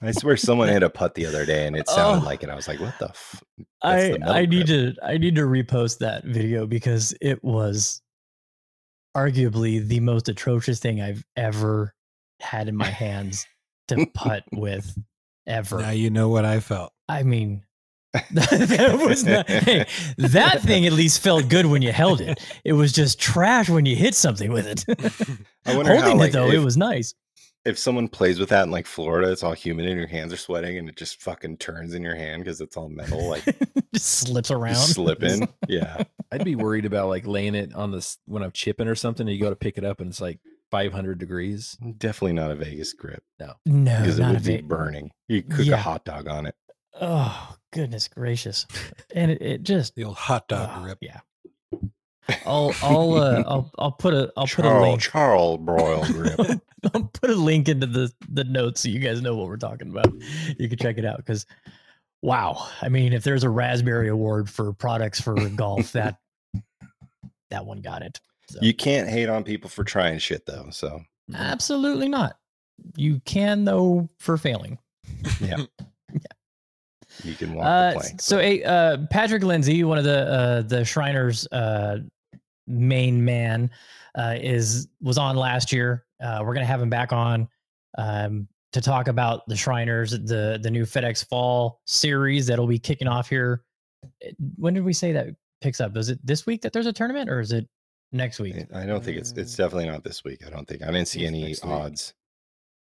I swear someone hit a putt the other day and it sounded like it. I was like, what the f? I need to repost that video because it was arguably the most atrocious thing I've ever had in my hands to putt with ever. Now you know what I felt. I mean, that thing at least felt good when you held it. It was just trash when you hit something with it. I wonder it was nice. If someone plays with that in Florida, it's all humid and your hands are sweating and it just fucking turns in your hand because it's all metal. Just slips around. Slipping. Yeah. I'd be worried about laying it on this when I'm chipping or something and you go to pick it up and it's 500 degrees. Definitely not a Vegas grip. No. Because it would be burning. You cook a hot dog on it. Oh, goodness gracious. And it just the old hot dog grip. Yeah. I'll put a link broil grip. I'll put a link into the notes so you guys know what we're talking about. You can check it out because wow. I mean, if there's a Raspberry Award for products for golf, that one got it. So. You can't hate on people for trying shit though. So absolutely not. You can though for failing. Yeah. Yeah. You can walk the plank. So Patrick Lindsay, one of the Shriners main man, was on last year. We're going to have him back on to talk about the Shriners, the new FedEx Fall series that'll be kicking off here. When did we say that picks up? Is it this week that there's a tournament, or is it next week? I don't think it's definitely not this week. I don't think I didn't see any odds.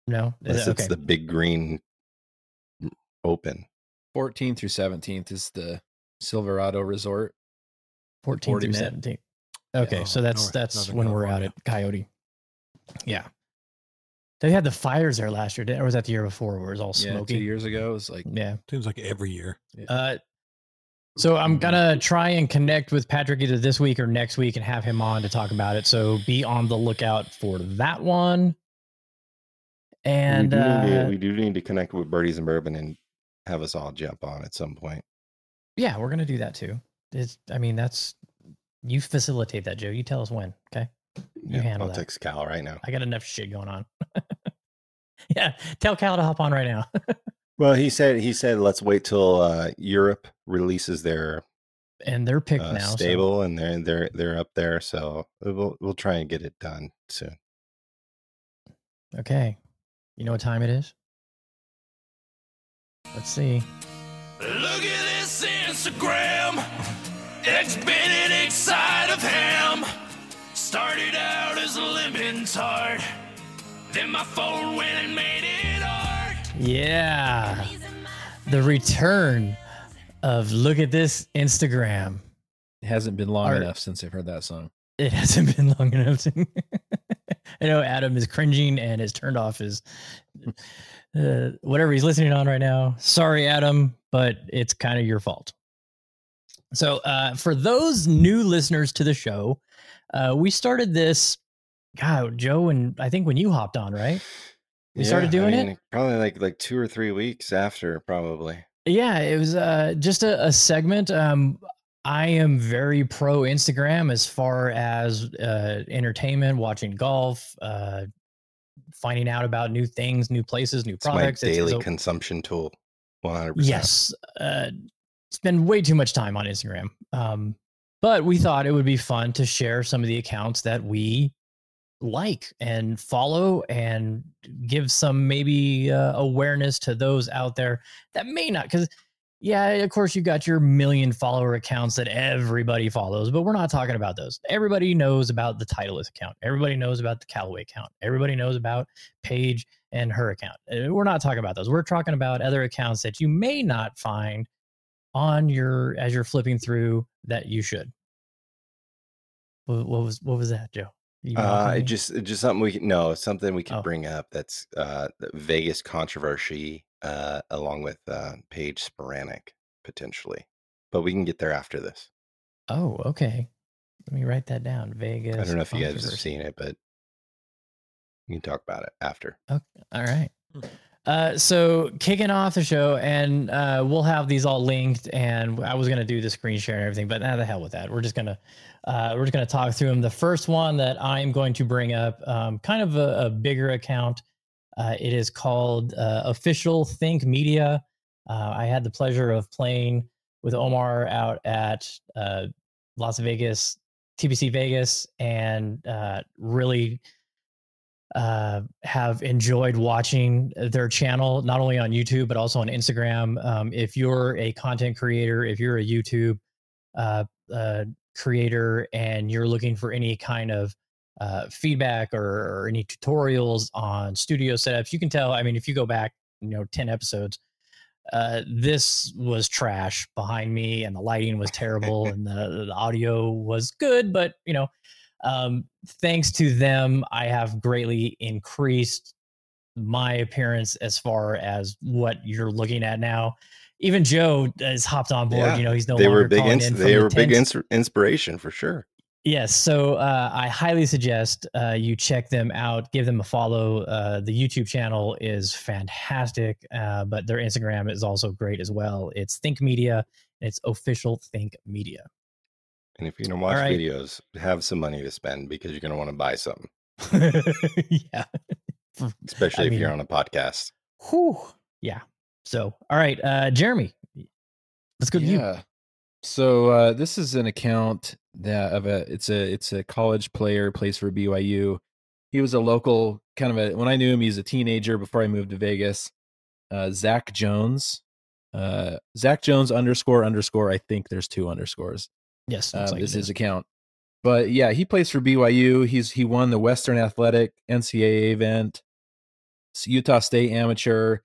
No, unless it's the Big Green Open. 14th through 17th is the Silverado Resort. 14th through 17th. Okay, yeah, so that's when we're out at Coyote. Yeah. They had the fires there last year, or was that the year before where it was all smoky? 2 years ago. It was seems like every year. Yeah. So I'm going to try and connect with Patrick either this week or next week and have him on to talk about it. So be on the lookout for that one. And we do need to connect with Birdies and Bourbon and have us all jump on at some point. Yeah, we're going to do that too. You facilitate that, Joe. You tell us when, okay? You handle that. I'll text Cal right now. I got enough shit going on. Yeah, tell Cal to hop on right now. Well, he said let's wait till Europe releases their picked now stable, so. And they're up there, so we'll try and get it done soon. Okay, you know what time it is? Let's see. Look at this Instagram. It's been an inside of ham. Started out as a lemon tart. Then my phone went and made it art. Yeah. The return of Look at This Instagram. It hasn't been long enough since I've heard that song. It hasn't been long enough. I know Adam is cringing and has turned off his whatever he's listening on right now. Sorry, Adam, but it's kind of your fault. So for those new listeners to the show, we started this, God, Joe, and I think when you hopped on, right? We started doing it? Probably like 2 or 3 weeks after, probably. Yeah, it was just a segment. I am very pro Instagram as far as entertainment, watching golf, finding out about new things, new places, new products. It's my daily consumption tool, 100%. Yes. Spend way too much time on Instagram. But we thought it would be fun to share some of the accounts that we like and follow and give some maybe awareness to those out there that may not, because yeah, of course, you've got your million follower accounts that everybody follows, but we're not talking about those. Everybody knows about the Titleist account. Everybody knows about the Callaway account. Everybody knows about Paige and her account. We're not talking about those. We're talking about other accounts that you may not find on your, as you're flipping through, that you should. What was that, Joe? Just something we can bring up. That's the Vegas controversy. Along with Paige Sporanic, potentially. But we can get there after this. Oh, okay. Let me write that down. Vegas. I don't know if you guys have seen it, but we can talk about it after. Okay. All right. So kicking off the show, and we'll have these all linked, and I was going to do the screen share and everything, but the hell with that. We're just going to talk through them. The first one that I'm going to bring up, kind of a bigger account. It is called Official Think Media. I had the pleasure of playing with Omar out at Las Vegas, TPC Vegas, and really have enjoyed watching their channel, not only on YouTube, but also on Instagram. If you're a content creator, if you're a YouTube creator, and you're looking for any kind of feedback or any tutorials on studio setups, you can tell, I mean, if you go back, 10 episodes, this was trash behind me, and the lighting was terrible and the audio was good, but thanks to them, I have greatly increased my appearance as far as what you're looking at now. Even Joe has hopped on board. Yeah, he's no longer calling in. They were a big inspiration for sure. Yes. So I highly suggest you check them out, give them a follow. The YouTube channel is fantastic, but their Instagram is also great as well. It's Think Media, and it's Official Think Media. And if you're going to watch videos, have some money to spend because you're going to want to buy something. Yeah. Especially if you're on a podcast. Whew. Yeah. So, all right, Jeremy, let's go to you. So this is an account it's a college player, plays for BYU. He was a local when I knew him, he was a teenager before I moved to Vegas. Zach Jones __. I think there's 2 underscores. Yes. This is his account, but yeah, he plays for BYU. He won the Western Athletic NCAA event, Utah State amateur.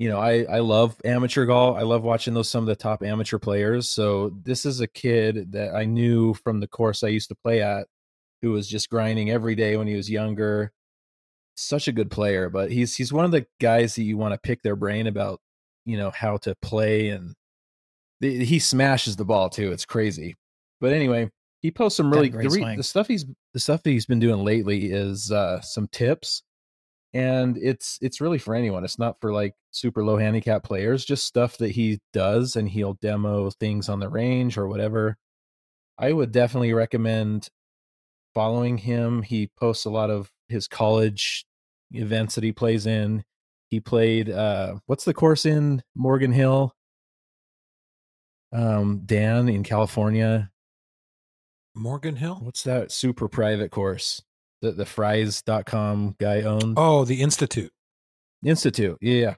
I love amateur golf. I love watching some of the top amateur players. So this is a kid that I knew from the course I used to play at, who was just grinding every day when he was younger. Such a good player, but he's one of the guys that you want to pick their brain about, how to play, and he smashes the ball too. It's crazy. But anyway, he posts some really the stuff he's been doing lately is some tips. And it's really for anyone. It's not for super low handicap players, just stuff that he does, and he'll demo things on the range or whatever. I would definitely recommend following him. He posts a lot of his college events that he plays in. He played, what's the course in Morgan Hill? Dan in California. Morgan Hill? What's that super private course that the fries.com guy owned? Oh, the Institute. Yeah.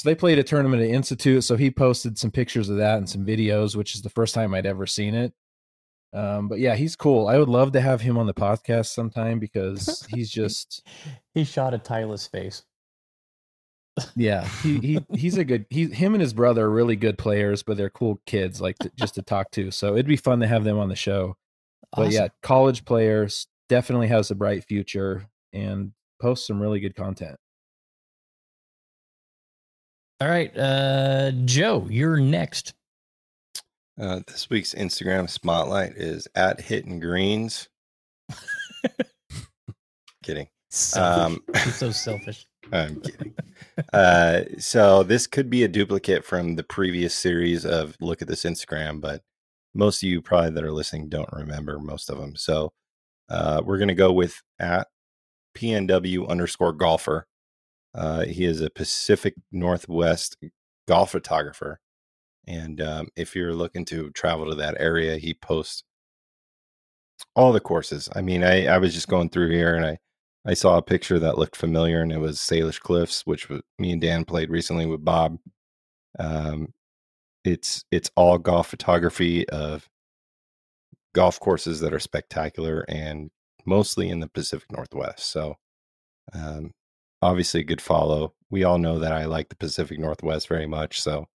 So they played a tournament at Institute. So he posted some pictures of that and some videos, which is the first time I'd ever seen it. But yeah, he's cool. I would love to have him on the podcast sometime because he's just he shot at Tyler's face. Yeah, he's a good. Him and his brother are really good players, but they're cool kids, like just to talk to. So it'd be fun to have them on the show. Awesome. But yeah, college players, definitely has a bright future and posts some really good content. All right, Joe, you're next. This week's Instagram spotlight is at Hitting Greens. Kidding. He's so selfish. I'm kidding. So this could be a duplicate from the previous series of Look at This Instagram, but most of you probably that are listening don't remember most of them. So we're going to go with at PNW_golfer. He is a Pacific Northwest golf photographer. And if you're looking to travel to that area, he posts all the courses. I mean, I was just going through here and I saw a picture that looked familiar, and it was Salish Cliffs, which was, me and Dan played recently with Bob. It's all golf photography of golf courses that are spectacular and mostly in the Pacific Northwest. So obviously a good follow. We all know that I like the Pacific Northwest very much, so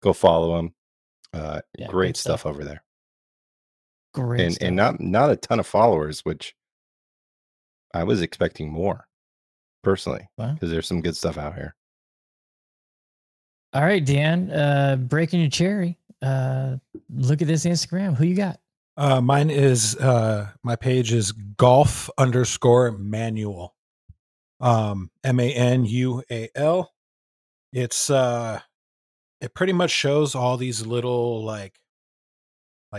go follow him. Yeah, great stuff over there. Great and stuff. And not a ton of followers, which I was expecting more, personally, because there's some good stuff out here. All right, Dan, breaking your cherry. Look at this Instagram. Who you got? Mine is my page is golf_manual, MANUAL. It's it pretty much shows all these little like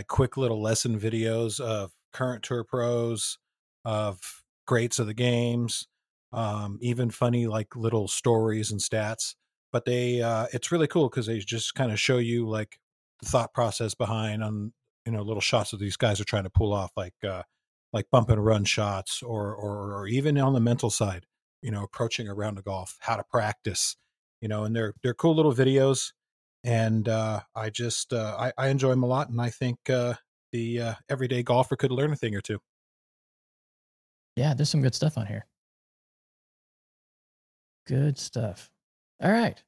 quick little lesson videos of current tour pros, of greats of the games, even funny like little stories and stats. But they it's really cool because they just kind of show you like the thought process behind on, you know, little shots that these guys are trying to pull off, like bump and run shots, or even on the mental side, you know, approaching a round of golf, how to practice, you know. And they're cool little videos, and I just I enjoy them a lot, and I think the everyday golfer could learn a thing or two. Yeah, there's some good stuff on here. Good stuff. All right.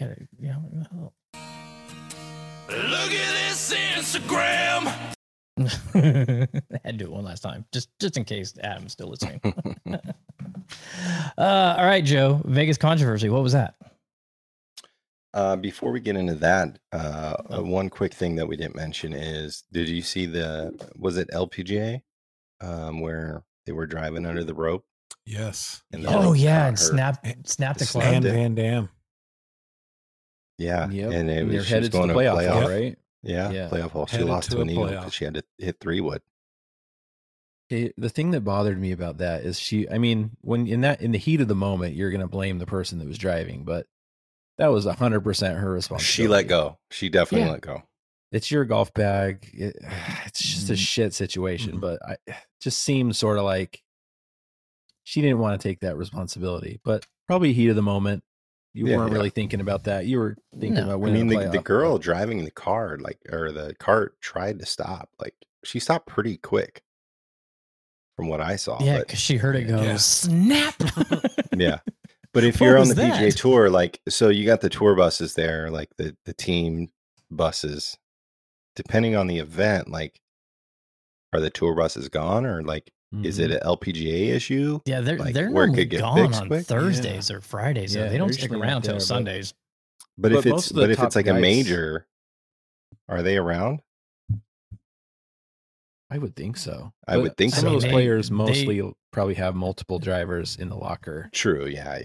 Got it. Yeah. Look at this Instagram. I had to do it one last time, just in case Adam's still listening. All right, Joe. Vegas controversy. What was that? Before we get into that, one quick thing that we didn't mention is: did you see was it LPGA? Where they were driving under the rope. Yes. And and snapped the club. Van Dam. Yeah. Yep. And it was headed to the playoff, right? Yeah. Playoff hole. She lost to an eagle because she had to hit 3-wood. The thing that bothered me about that is in the heat of the moment, you're going to blame the person that was driving, but that was 100% her responsibility. She let go. She definitely let go. It's your golf bag. It's just a shit situation, but it just seemed sort of like she didn't want to take that responsibility, but probably heat of the moment. You weren't really thinking about that. You were thinking about winning. I mean, the girl driving the car, or the cart tried to stop. Like, she stopped pretty quick from what I saw. Yeah, because she heard it go snap. Yeah. But if you're on the PGA Tour, like, so you got the tour buses there, like the team buses. Depending on the event, like, are the tour buses gone, or like, is it an LPGA issue? Yeah, they're normally gone on Thursdays or Fridays. Yeah, they don't stick around till Sundays. But if it's like a major, are they around? I would think so. I would think so. Some of those players mostly probably have multiple drivers in the locker. True. Yeah.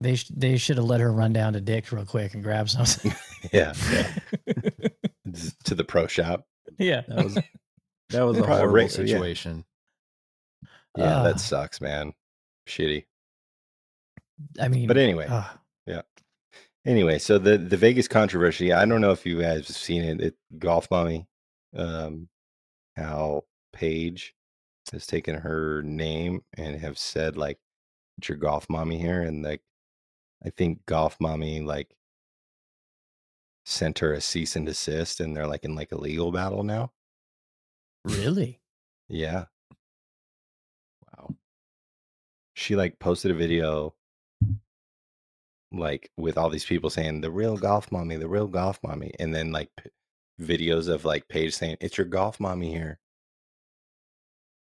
They should have let her run down to Dick's real quick and grab something. Yeah. To the pro shop. Yeah. That was a horrible situation. Yeah, that sucks, man. Shitty. I mean, but anyway. Anyway, so the Vegas controversy, I don't know if you guys have seen it. Golf Mommy, Al Page has taken her name and have said, like, it's your golf mommy here. And like, I think Golf Mommy like sent her a cease and desist, and they're like in like a legal battle now. Really? Yeah. Wow. She like posted a video like with all these people saying the real Golf Mommy, the real Golf Mommy, and then like videos of like Paige saying it's your Golf Mommy here.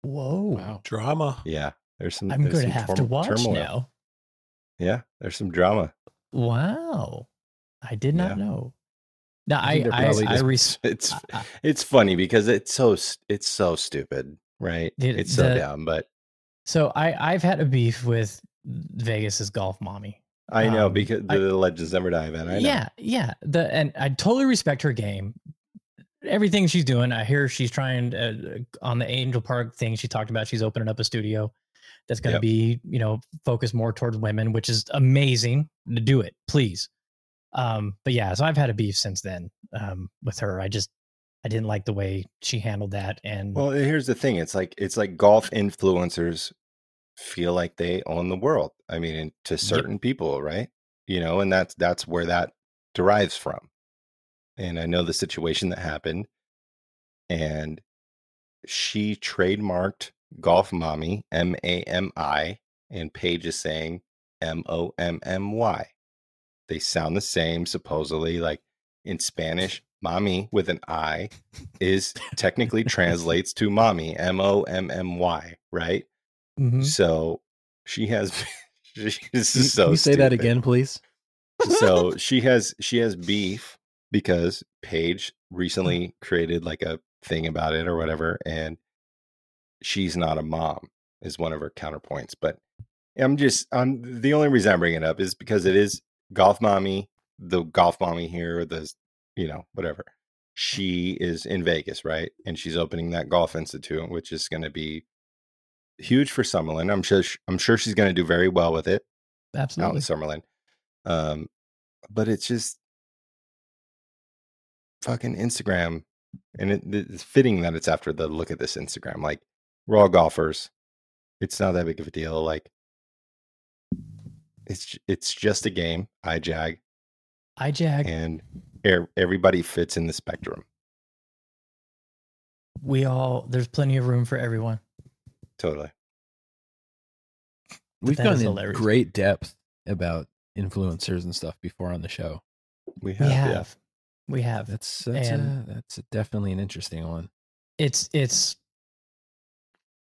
Whoa! Wow. Drama. Yeah, there's some. I'm going to have to watch turmoil now. Yeah, there's some drama. Wow, I did not know. No, it's funny because it's so stupid, right? It's so dumb. But so I've had a beef with Vegas's Golf Mommy. I know because the legends never die, man. I know. Yeah. And I totally respect her game. Everything she's doing, I hear she's trying on the Angel Park thing she talked about. She's opening up a studio that's going to be, focused more towards women, which is amazing. To do it, please. But yeah, so I've had a beef since then with her. I didn't like the way she handled that. And well, here's the thing: it's like golf influencers feel like they own the world. I mean, and to certain people, right? And that's where that derives from. And I know the situation that happened, and she trademarked Golf Mommy, MAMI, and Paige is saying MOMMY. They sound the same, supposedly. Like in Spanish, mommy with an I is technically translates to mommy, MOMMY, right? Mm-hmm. So she has, this is so Can you say stupid. That again, please? So she has beef. Because Paige recently created like a thing about it or whatever, and she's not a mom is one of her counterpoints. But I'm the only reason I bring it up is because it is Golf Mommy, the Golf Mommy here, the whatever. She is in Vegas, right? And she's opening that golf institute, which is going to be huge for Summerlin. I'm sure she's going to do very well with it. Absolutely, out in Summerlin. But it's just fucking Instagram, and it's fitting that it's after the look at this Instagram. Like, we're all golfers, it's not that big of a deal. Like, it's just a game. I jag, and everybody fits in the spectrum. There's plenty of room for everyone. Totally. We've gone in great depth about influencers and stuff before on the show. We have. Yeah. We have. That's definitely an interesting one.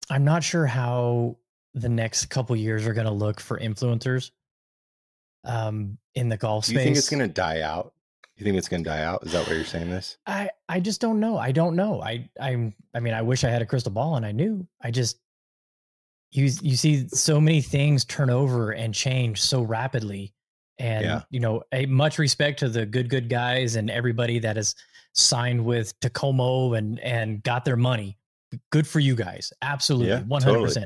I'm not sure how the next couple years are going to look for influencers in the golf space. You think it's going to die out? You think it's going to die out? Is that why you're saying this? I just don't know. I don't know. I mean, I wish I had a crystal ball and I knew. I just, you see so many things turn over and change so rapidly. And, a much respect to the good guys and everybody that has signed with Tacomo and got their money. Good for you guys. Absolutely. Yeah, 100%. Totally.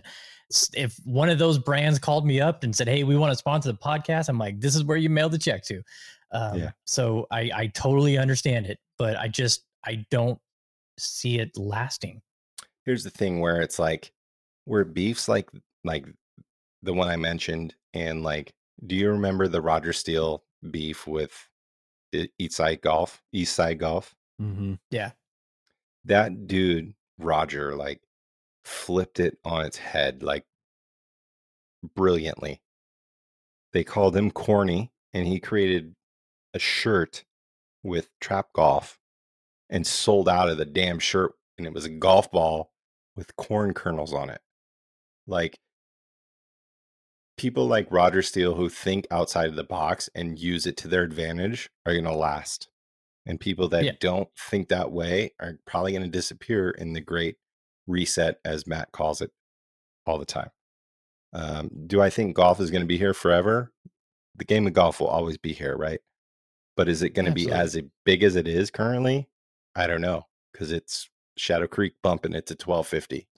If one of those brands called me up and said, hey, we want to sponsor the podcast, I'm like, this is where you mail the check to. So I totally understand it, but I don't see it lasting. Here's the thing where it's like, where beefs like the one I mentioned and like, do you remember the Roger Steele beef with Eastside Golf? Mm-hmm. Yeah. That dude, Roger, like flipped it on its head, like brilliantly. They called him corny, and he created a shirt with Trap Golf and sold out of the damn shirt. And it was a golf ball with corn kernels on it. Like, people like Roger Steele who think outside of the box and use it to their advantage are going to last. And people that don't think that way are probably going to disappear in the great reset, as Matt calls it all the time. Do I think golf is going to be here forever? The game of golf will always be here, right? But is it going to be as big as it is currently? I don't know, because it's Shadow Creek bumping it to 1250.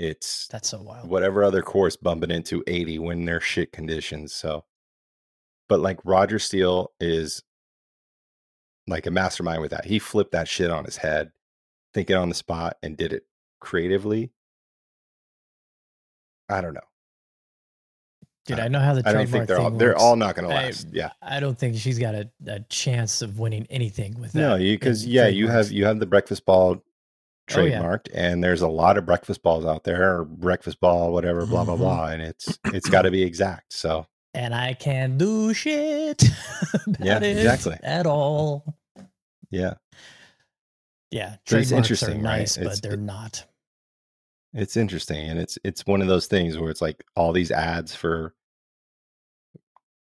That's so wild. Whatever other course bumping into 80 when they're shit conditions. So, but like Roger Steele is like a mastermind with that. He flipped that shit on his head, thinking on the spot, and did it creatively. I don't know. Dude, I know how the trademark thing works. They're all not going to last. Yeah, I don't think she's got a chance of winning anything with that. No, because you have the Breakfast Ball trademarked, and there's a lot of Breakfast Balls out there, or Breakfast Ball, whatever, blah blah blah, and it's got to be exact. So, and I can't do shit about it at all. Yeah, yeah, trademarks are nice, right? But they're not. It's interesting, and it's one of those things where it's like all these ads for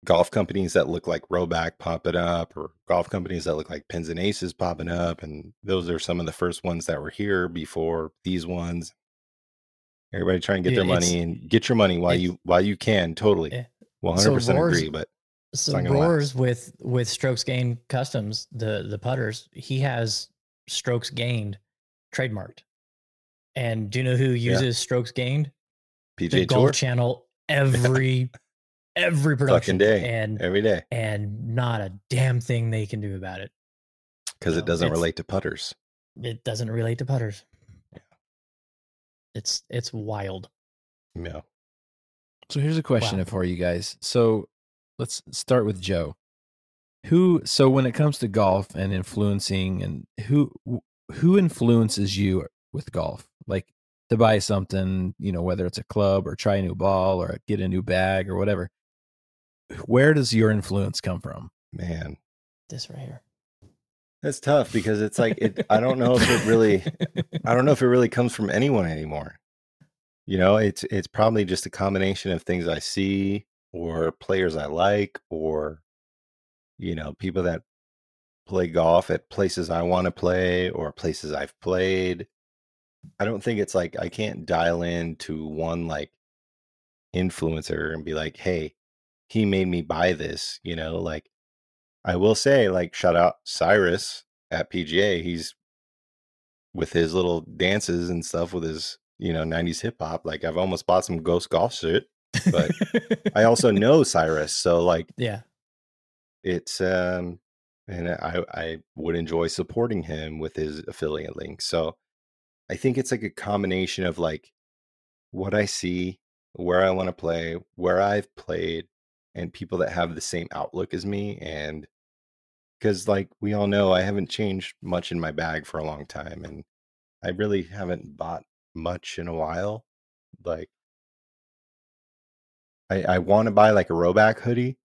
golf companies that look like Roback popping up, or golf companies that look like Pins and Aces popping up, and those are some of the first ones that were here before these ones. Everybody try and get their money, and get your money while you can. Totally, 100% agree. But so Roars with Strokes Gained Customs, the putters, he has Strokes Gained trademarked. And do you know who uses Strokes Gained? PGA the Tour. Golf Channel every production day and every day, and not a damn thing they can do about it because it doesn't relate to putters. It doesn't relate to putters. Yeah. It's wild. No. So here's a question for you guys. So let's start with Joe. So when it comes to golf and influencing, and who influences you with golf, like to buy something, whether it's a club or try a new ball or get a new bag or whatever, where does your influence come from? Man, this right here. That's tough because it's like, I don't know if it really comes from anyone anymore. It's probably just a combination of things I see or players I like, or, people that play golf at places I want to play or places I've played. I don't think it's like I can't dial in to one like influencer and be like, hey, he made me buy this, like I will say, like, shout out Cyrus at PGA. He's with his little dances and stuff with his, 90s hip hop. Like I've almost bought some ghost golf shit, but I also know Cyrus. So like, yeah, it's, and I would enjoy supporting him with his affiliate link. So I think it's like a combination of like what I see, where I want to play, where I've played, and people that have the same outlook as me. And because like we all know, I haven't changed much in my bag for a long time. And I really haven't bought much in a while. Like I want to buy like a Roback hoodie,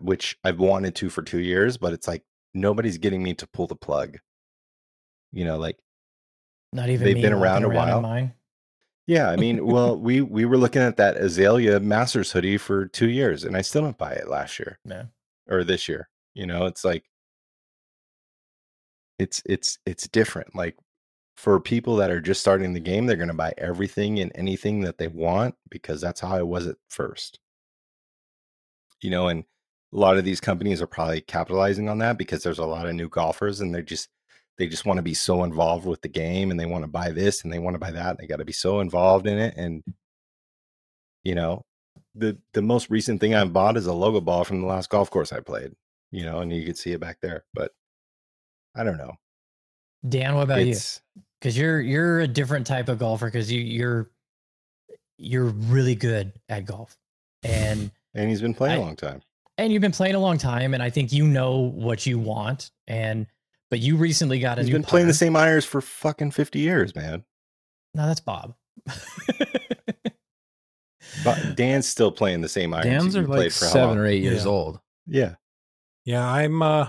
which I've wanted to for 2 years, but it's like nobody's getting me to pull the plug. Like, not even they've been around a while. Yeah, I mean, well, we were looking at that Azalea Masters hoodie for 2 years, and I still didn't buy it last year. No, or this year. It's like it's different. Like for people that are just starting the game, they're going to buy everything and anything that they want because that's how I was at first. And a lot of these companies are probably capitalizing on that because there's a lot of new golfers, and they just want to be so involved with the game, and they want to buy this and they want to buy that. And they got to be so involved in it. And, the most recent thing I've bought is a logo ball from the last golf course I played, and you could see it back there, but I don't know. Dan, what about you? Cause you're a different type of golfer. Cause you're really good at golf, and he's been playing a long time, and you've been playing a long time. And I think, what you want, but you recently got He's been playing the same irons for fucking 50 years, man. No, that's Bob. But Dan's still playing the same irons. Dan's are like 7 or 8 years old. Yeah. Yeah, I'm I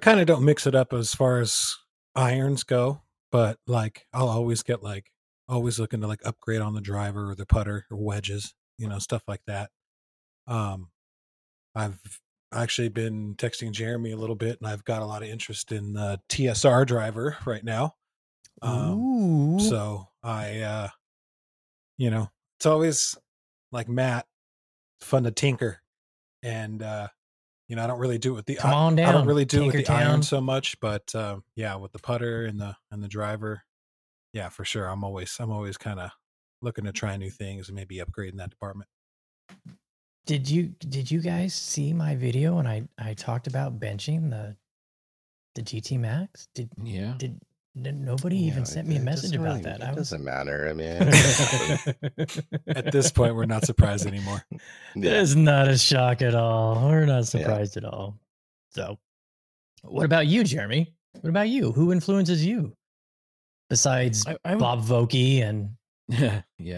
kind of don't mix it up as far as irons go, but like I'll always get like always looking to like upgrade on the driver or the putter or wedges, stuff like that. I've actually been texting Jeremy a little bit, and I've got a lot of interest in the TSR driver right now. So I, it's always like Matt, fun to tinker, and I don't really do it with the I don't really do it with the iron so much, but with the putter and the driver, yeah, for sure. I'm always kind of looking to try new things and maybe upgrade in that department. Did you guys see my video when I talked about benching the GT Max? Did Nobody even sent me a message about that. It doesn't matter. I mean, at this point, we're not surprised anymore. Yeah. It's not a shock at all. We're not surprised at all. So what about you, Jeremy? What about you? Who influences you besides Bob Vokey and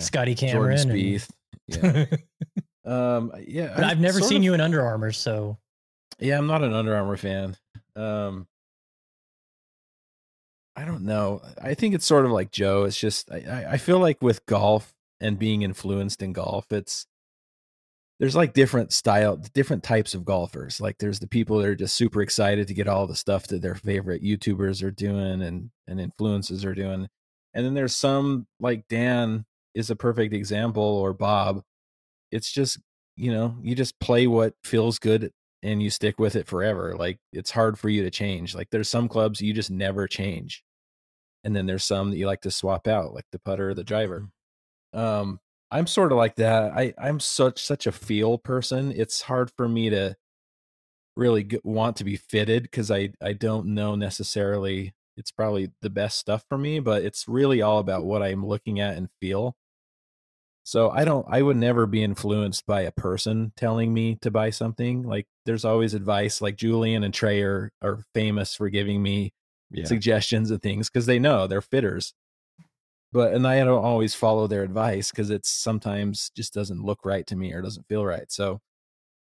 Scotty Cameron? Jordan Spieth. And... But I've never seen you in Under Armour, so. Yeah, I'm not an Under Armour fan. I don't know. I think it's sort of like Joe. It's just, I feel like with golf and being influenced in golf, there's like different types of golfers. Like there's the people that are just super excited to get all the stuff that their favorite YouTubers are doing and influencers are doing. And then there's some like Dan is a perfect example, or Bob. It's just, you just play what feels good and you stick with it forever. Like it's hard for you to change. Like there's some clubs you just never change. And then there's some that you like to swap out, like the putter or the driver. I'm sort of like that. I'm such a feel person. It's hard for me to really want to be fitted because I don't know necessarily it's probably the best stuff for me, but it's really all about what I'm looking at and feel. So I would never be influenced by a person telling me to buy something. Like there's always advice, like Julian and Trey are famous for giving me suggestions and things because they know they're fitters. And I don't always follow their advice because it's sometimes just doesn't look right to me or doesn't feel right. So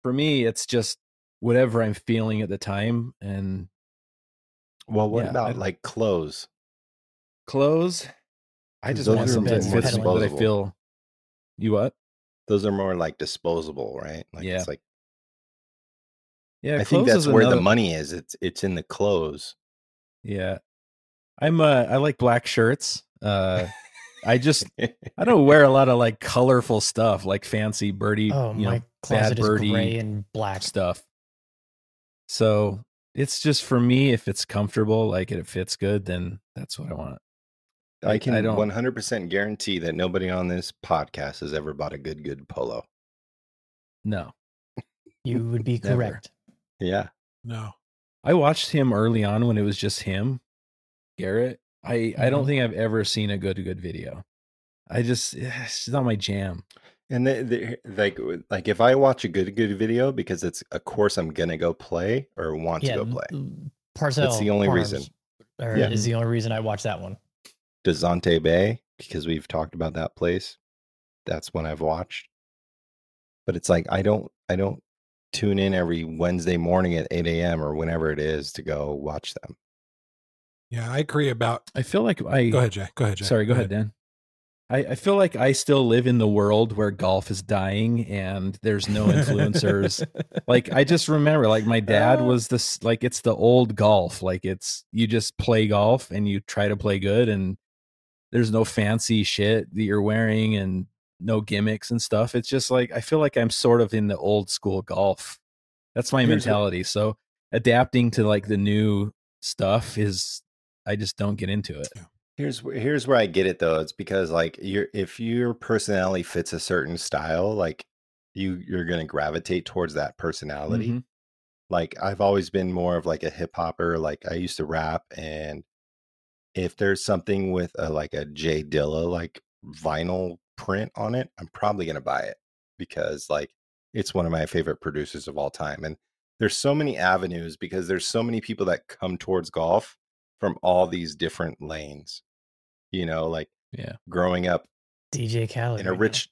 for me, it's just whatever I'm feeling at the time. And what about like clothes? Clothes? I just want something that fits me that I feel. You what? Those are more like disposable, right? Like it's like I think that's where the money is. It's in the clothes. Yeah. I like black shirts. I don't wear a lot of like colorful stuff, like fancy birdie, my closet is gray and black stuff. So it's just for me, if it's comfortable, like it fits good, then that's what I want. I can 100% guarantee that nobody on this podcast has ever bought a good polo. No. You would be correct. Yeah. No. I watched him early on when it was just him, Garrett. I don't think I've ever seen a good video. It's not my jam. And like if I watch a good video because it's a course I'm going to go play or want to go play. That's the only reason. Is the only reason I watch that one. Desante Bay, because we've talked about that place. That's when I've watched. But it's like I don't tune in every Wednesday morning at 8 a.m. or whenever it is to go watch them. Yeah, I agree about... I feel like I... Go ahead, Jay. Sorry, go ahead, Dan. I feel like I still live in the world where golf is dying and there's no influencers. Like, I just remember, like, my dad was this... Like, it's the old golf. Like, it's... You just play golf and you try to play good and there's no fancy shit that you're wearing and no gimmicks and stuff. It's just like... I feel like I'm sort of in the old school golf. That's my mentality. So, adapting to, like, the new stuff is... I just don't get into it. Here's where I get it though. It's because like if your personality fits a certain style, like you're going to gravitate towards that personality. Mm-hmm. Like I've always been more of like a hip hopper. Like I used to rap, and if there's something with a J Dilla like vinyl print on it, I'm probably going to buy it because like it's one of my favorite producers of all time. And there's so many avenues because there's so many people that come towards golf from all these different lanes, growing up DJ Khaled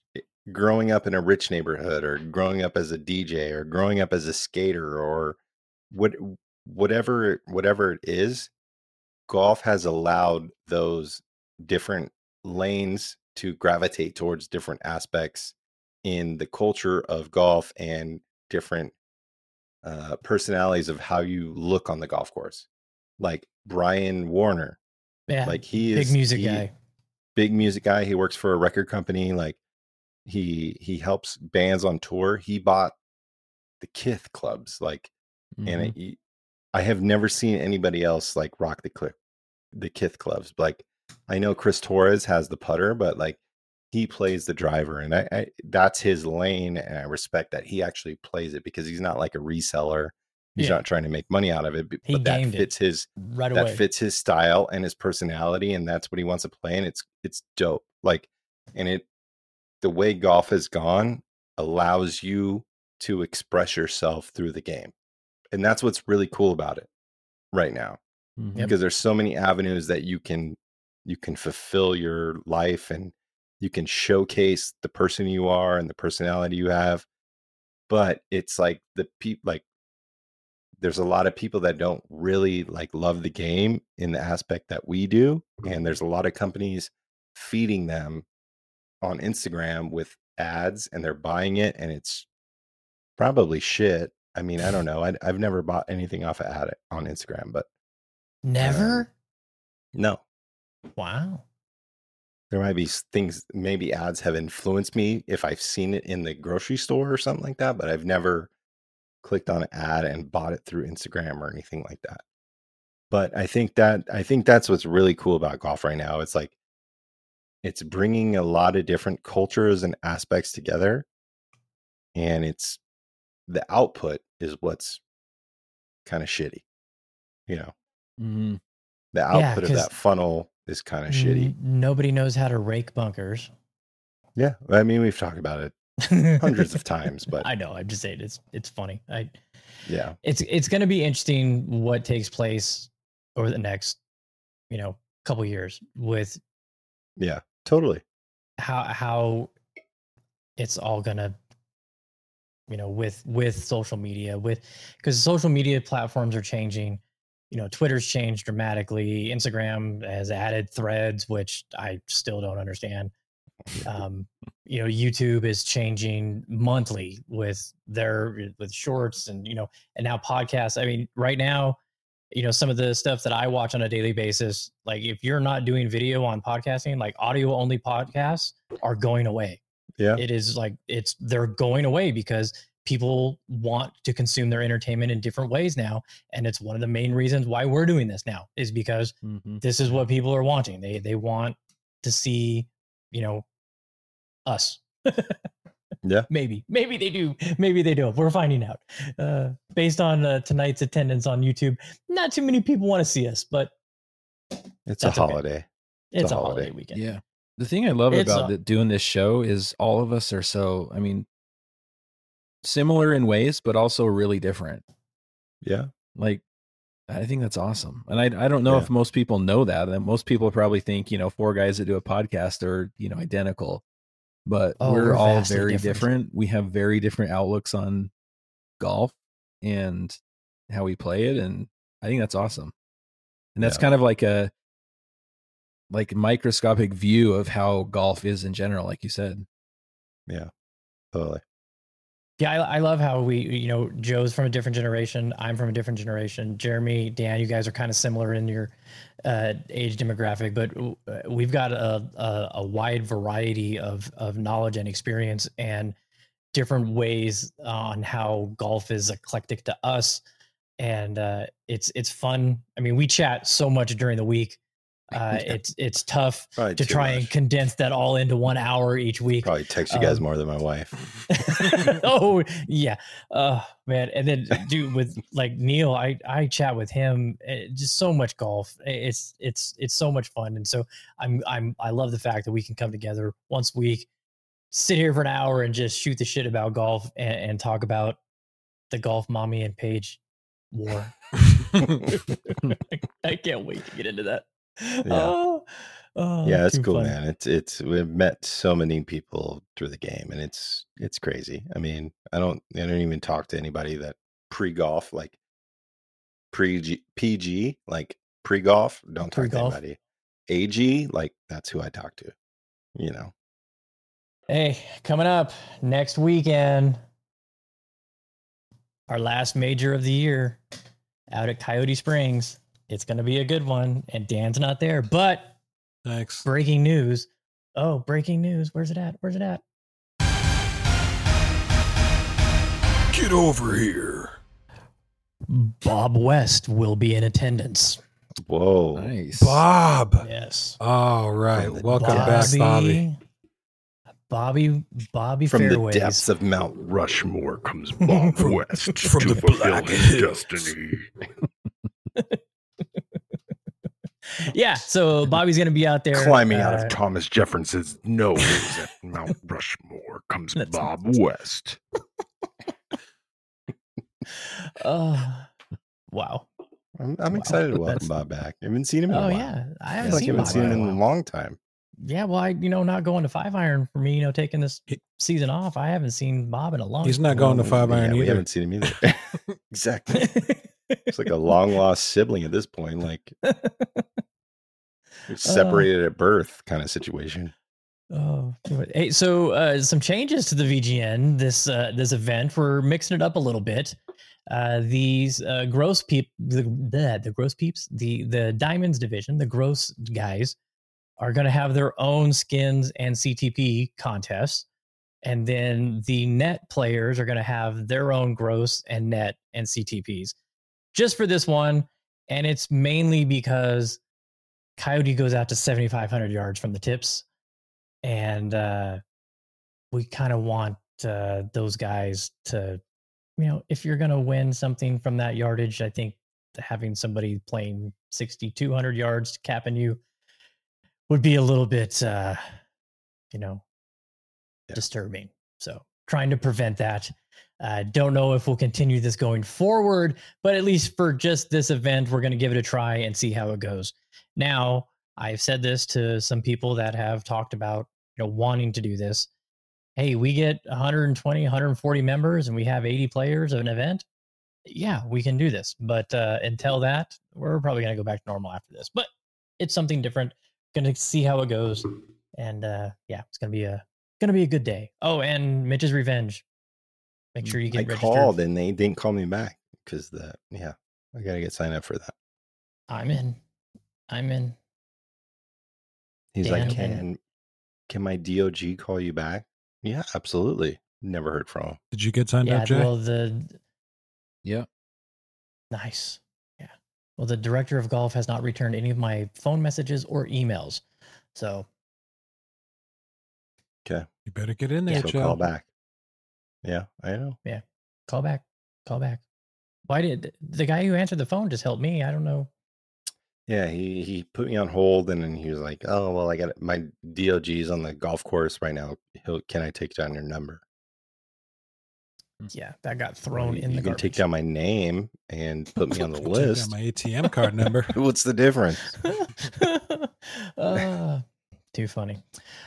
growing up in a rich neighborhood, or growing up as a DJ, or growing up as a skater, or whatever it is, golf has allowed those different lanes to gravitate towards different aspects in the culture of golf and different personalities of how you look on the golf course. Like Brian Warner, like he is big music guy. He works for a record company. Like he helps bands on tour. He bought the Kith clubs, like, and I have never seen anybody else like rock the Kith clubs. Like I know Chris Torres has the putter, but like he plays the driver, and that's his lane. And I respect that he actually plays it because he's not like a reseller He's not trying to make money out of it, but that fits his fits his style and his personality, and that's what he wants to play. And it's dope. Like, and the way golf has gone allows you to express yourself through the game, and that's what's really cool about it right now, because there's so many avenues that you can fulfill your life, and you can showcase the person you are and the personality you have. But it's like there's a lot of people that don't really love the game in the aspect that we do. And there's a lot of companies feeding them on Instagram with ads, and they're buying it, and it's probably shit. I mean, I don't know. I've never bought anything off of ad on Instagram, but never. No. Wow. There might be things, maybe ads have influenced me if I've seen it in the grocery store or something like that, but I've never clicked on an ad and bought it through Instagram or anything like that. But I think that's what's really cool about golf right now. It's like, it's bringing a lot of different cultures and aspects together, and it's the output is what's kind of shitty, you know. The output of that funnel is kind of shitty. Nobody knows how to rake bunkers. Yeah, I mean, we've talked about it hundreds of times, but I know. I'm just saying it's funny. It's going to be interesting what takes place over the next, couple years with. Yeah, totally. How it's all gonna, with social media, because social media platforms are changing. Twitter's changed dramatically. Instagram has added threads, which I still don't understand. YouTube is changing monthly with with shorts and, and now podcasts. I mean, right now, some of the stuff that I watch on a daily basis, like if you're not doing video on podcasting, like audio only podcasts are going away. Yeah. It is like, they're going away because people want to consume their entertainment in different ways now. And it's one of the main reasons why we're doing this now is because this is what people are wanting. They want to see, us. Yeah. Maybe they do. Maybe they don't. We're finding out based on tonight's attendance on YouTube. Not too many people want to see us, but it's a holiday. Okay. It's a holiday weekend. Yeah. The thing I love about doing this show is all of us are so, similar in ways, but also really different. Yeah. I think that's awesome. And I don't know if most people know that. And most people probably think, four guys that do a podcast are, identical. But we're all very different. We have very different outlooks on golf and how we play it. And I think that's awesome. And that's kind of like a microscopic view of how golf is in general, like you said. Yeah, totally. Yeah, I love how we, Joe's from a different generation. I'm from a different generation. Jeremy, Dan, you guys are kind of similar in your age demographic, but we've got a wide variety of knowledge and experience and different ways on how golf is eclectic to us. And it's fun. We chat so much during the week. It's tough to try and condense that all into 1 hour each week. Probably text you guys more than my wife. Oh yeah. Man. And then dude, with Neil, I chat with him, just so much golf. It's so much fun. And so I love the fact that we can come together once a week, sit here for an hour and just shoot the shit about golf and talk about the golf mommy and Paige war. I can't wait to get into that. Yeah. Yeah, that's cool, man. We've met so many people through the game, and it's crazy. I don't even talk to anybody that pre-golf, like PG, like pre-golf, don't talk to anybody. AG, like that's who I talk to, Hey, coming up next weekend, our last major of the year out at Coyote Springs. It's going to be a good one, and Dan's not there, but thanks. Breaking news. Oh, breaking news. Where's it at? Get over here. Bob West will be in attendance. Whoa. Nice. Bob. Yes. All right. Welcome back, Bobby. Bobby from fairways. The depths of Mount Rushmore comes Bob West from to the black his destiny. Yeah, so Bobby's going to be out there climbing out of Thomas Jefferson's nose at Mount Rushmore comes Bob West. Wow. I'm excited to welcome Bob back. I haven't seen him in a while. Yeah. I haven't seen him in a long time. Yeah, well, not going to 5-iron for me, taking this season off. I haven't seen Bob in a long time. He's not going to 5-iron either. We haven't seen him either. Exactly. It's like a long-lost sibling at this point, like separated at birth kind of situation. Oh, hey, so some changes to the VGN, this event. We're mixing it up a little bit. The Diamonds division, the gross guys, are going to have their own skins and CTP contests. And then the net players are going to have their own gross and net and CTPs just for this one. And it's mainly because Coyote goes out to 7,500 yards from the tips. And we kind of want those guys to, if you're going to win something from that yardage, I think having somebody playing 6,200 yards capping you would be a little bit, disturbing. So trying to prevent that. Don't know if we'll continue this going forward, but at least for just this event, we're going to give it a try and see how it goes. Now, I've said this to some people that have talked about, wanting to do this. Hey, we get 120, 140 members and we have 80 players of an event. Yeah, we can do this. But until that, we're probably going to go back to normal after this. But it's something different. Going to see how it goes. And it's going to be a good day. Oh, and Mitch's revenge. Make sure you get registered. I called and they didn't call me back because I got to get signed up for that. I'm in. He's Dan, like, can my DOG call you back? Yeah, absolutely. Never heard from him. Did you get signed up, Jay? Well, yeah. Nice. Yeah. Well, the director of golf has not returned any of my phone messages or emails. So. Okay. You better get in there, Jay. So call back. Yeah, I know. Yeah. Call back. Why did the guy who answered the phone just help me? I don't know. Yeah, he put me on hold, and then he was like, "Oh well, I got it. My DOG's on the golf course right now. Can I take down your number?" Yeah, that got thrown in. You can take down my name and put me on the list. Take down my ATM card number. What's the difference? Too funny.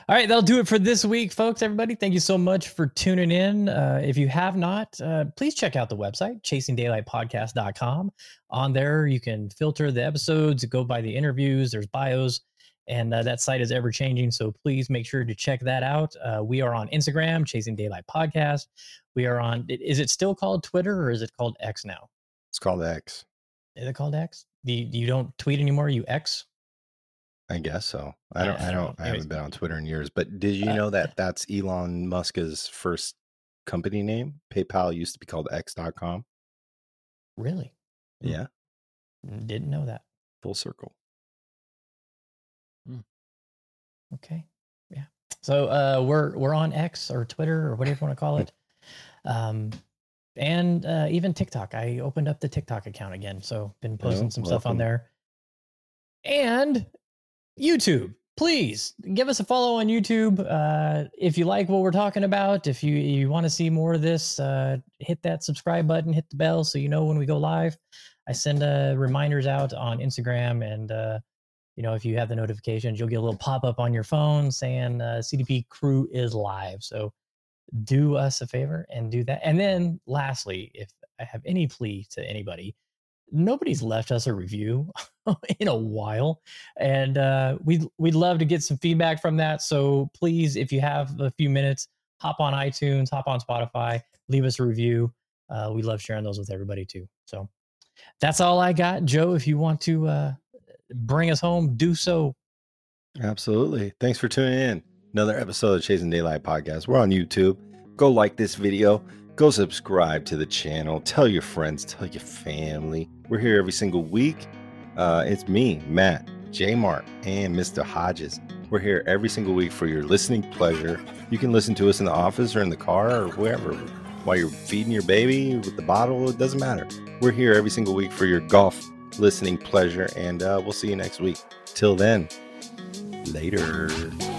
All right, that'll do it for this week, folks. Everybody, thank you so much for tuning in. If you have not, please check out the website, chasingdaylightpodcast.com. On there, you can filter the episodes, go by the interviews, there's bios, and that site is ever-changing, so please make sure to check that out. We are on Instagram, Chasing Daylight Podcast. We are on, is it still called Twitter, or is it called X now? It's called X. Is it called X? You don't tweet anymore, you X? I guess so. I don't. I haven't been on Twitter in years. But did you know that that's Elon Musk's first company name? PayPal used to be called X.com. Really? Yeah. Didn't know that. Full circle. Okay. Yeah. So we're on X or Twitter or whatever you want to call it, and even TikTok. I opened up the TikTok account again, so been posting some stuff on there. And YouTube, please give us a follow on YouTube. If you like what we're talking about, if you want to see more of this, hit that subscribe button, hit the bell so you know when we go live. I send reminders out on Instagram, and if you have the notifications, you'll get a little pop-up on your phone saying CDP Crew is live. So do us a favor and do that. And then lastly, if I have any plea to anybody, nobody's left us a review in a while, and we'd love to get some feedback from that. So please, if you have a few minutes, hop on iTunes, hop on Spotify, leave us a review. We love sharing those with everybody too. So that's all I got. Joe, if you want to bring us home, do so. Absolutely. Thanks for tuning in. Another episode of Chasing Daylight Podcast. We're on YouTube. Go like this video. Go subscribe to the channel. Tell your friends. Tell your family. We're here every single week. It's me, Matt, J-Mark, and Mr. Hodges. We're here every single week for your listening pleasure. You can listen to us in the office or in the car or wherever, while you're feeding your baby with the bottle. It doesn't matter. We're here every single week for your golf listening pleasure, and we'll see you next week. Till then, later.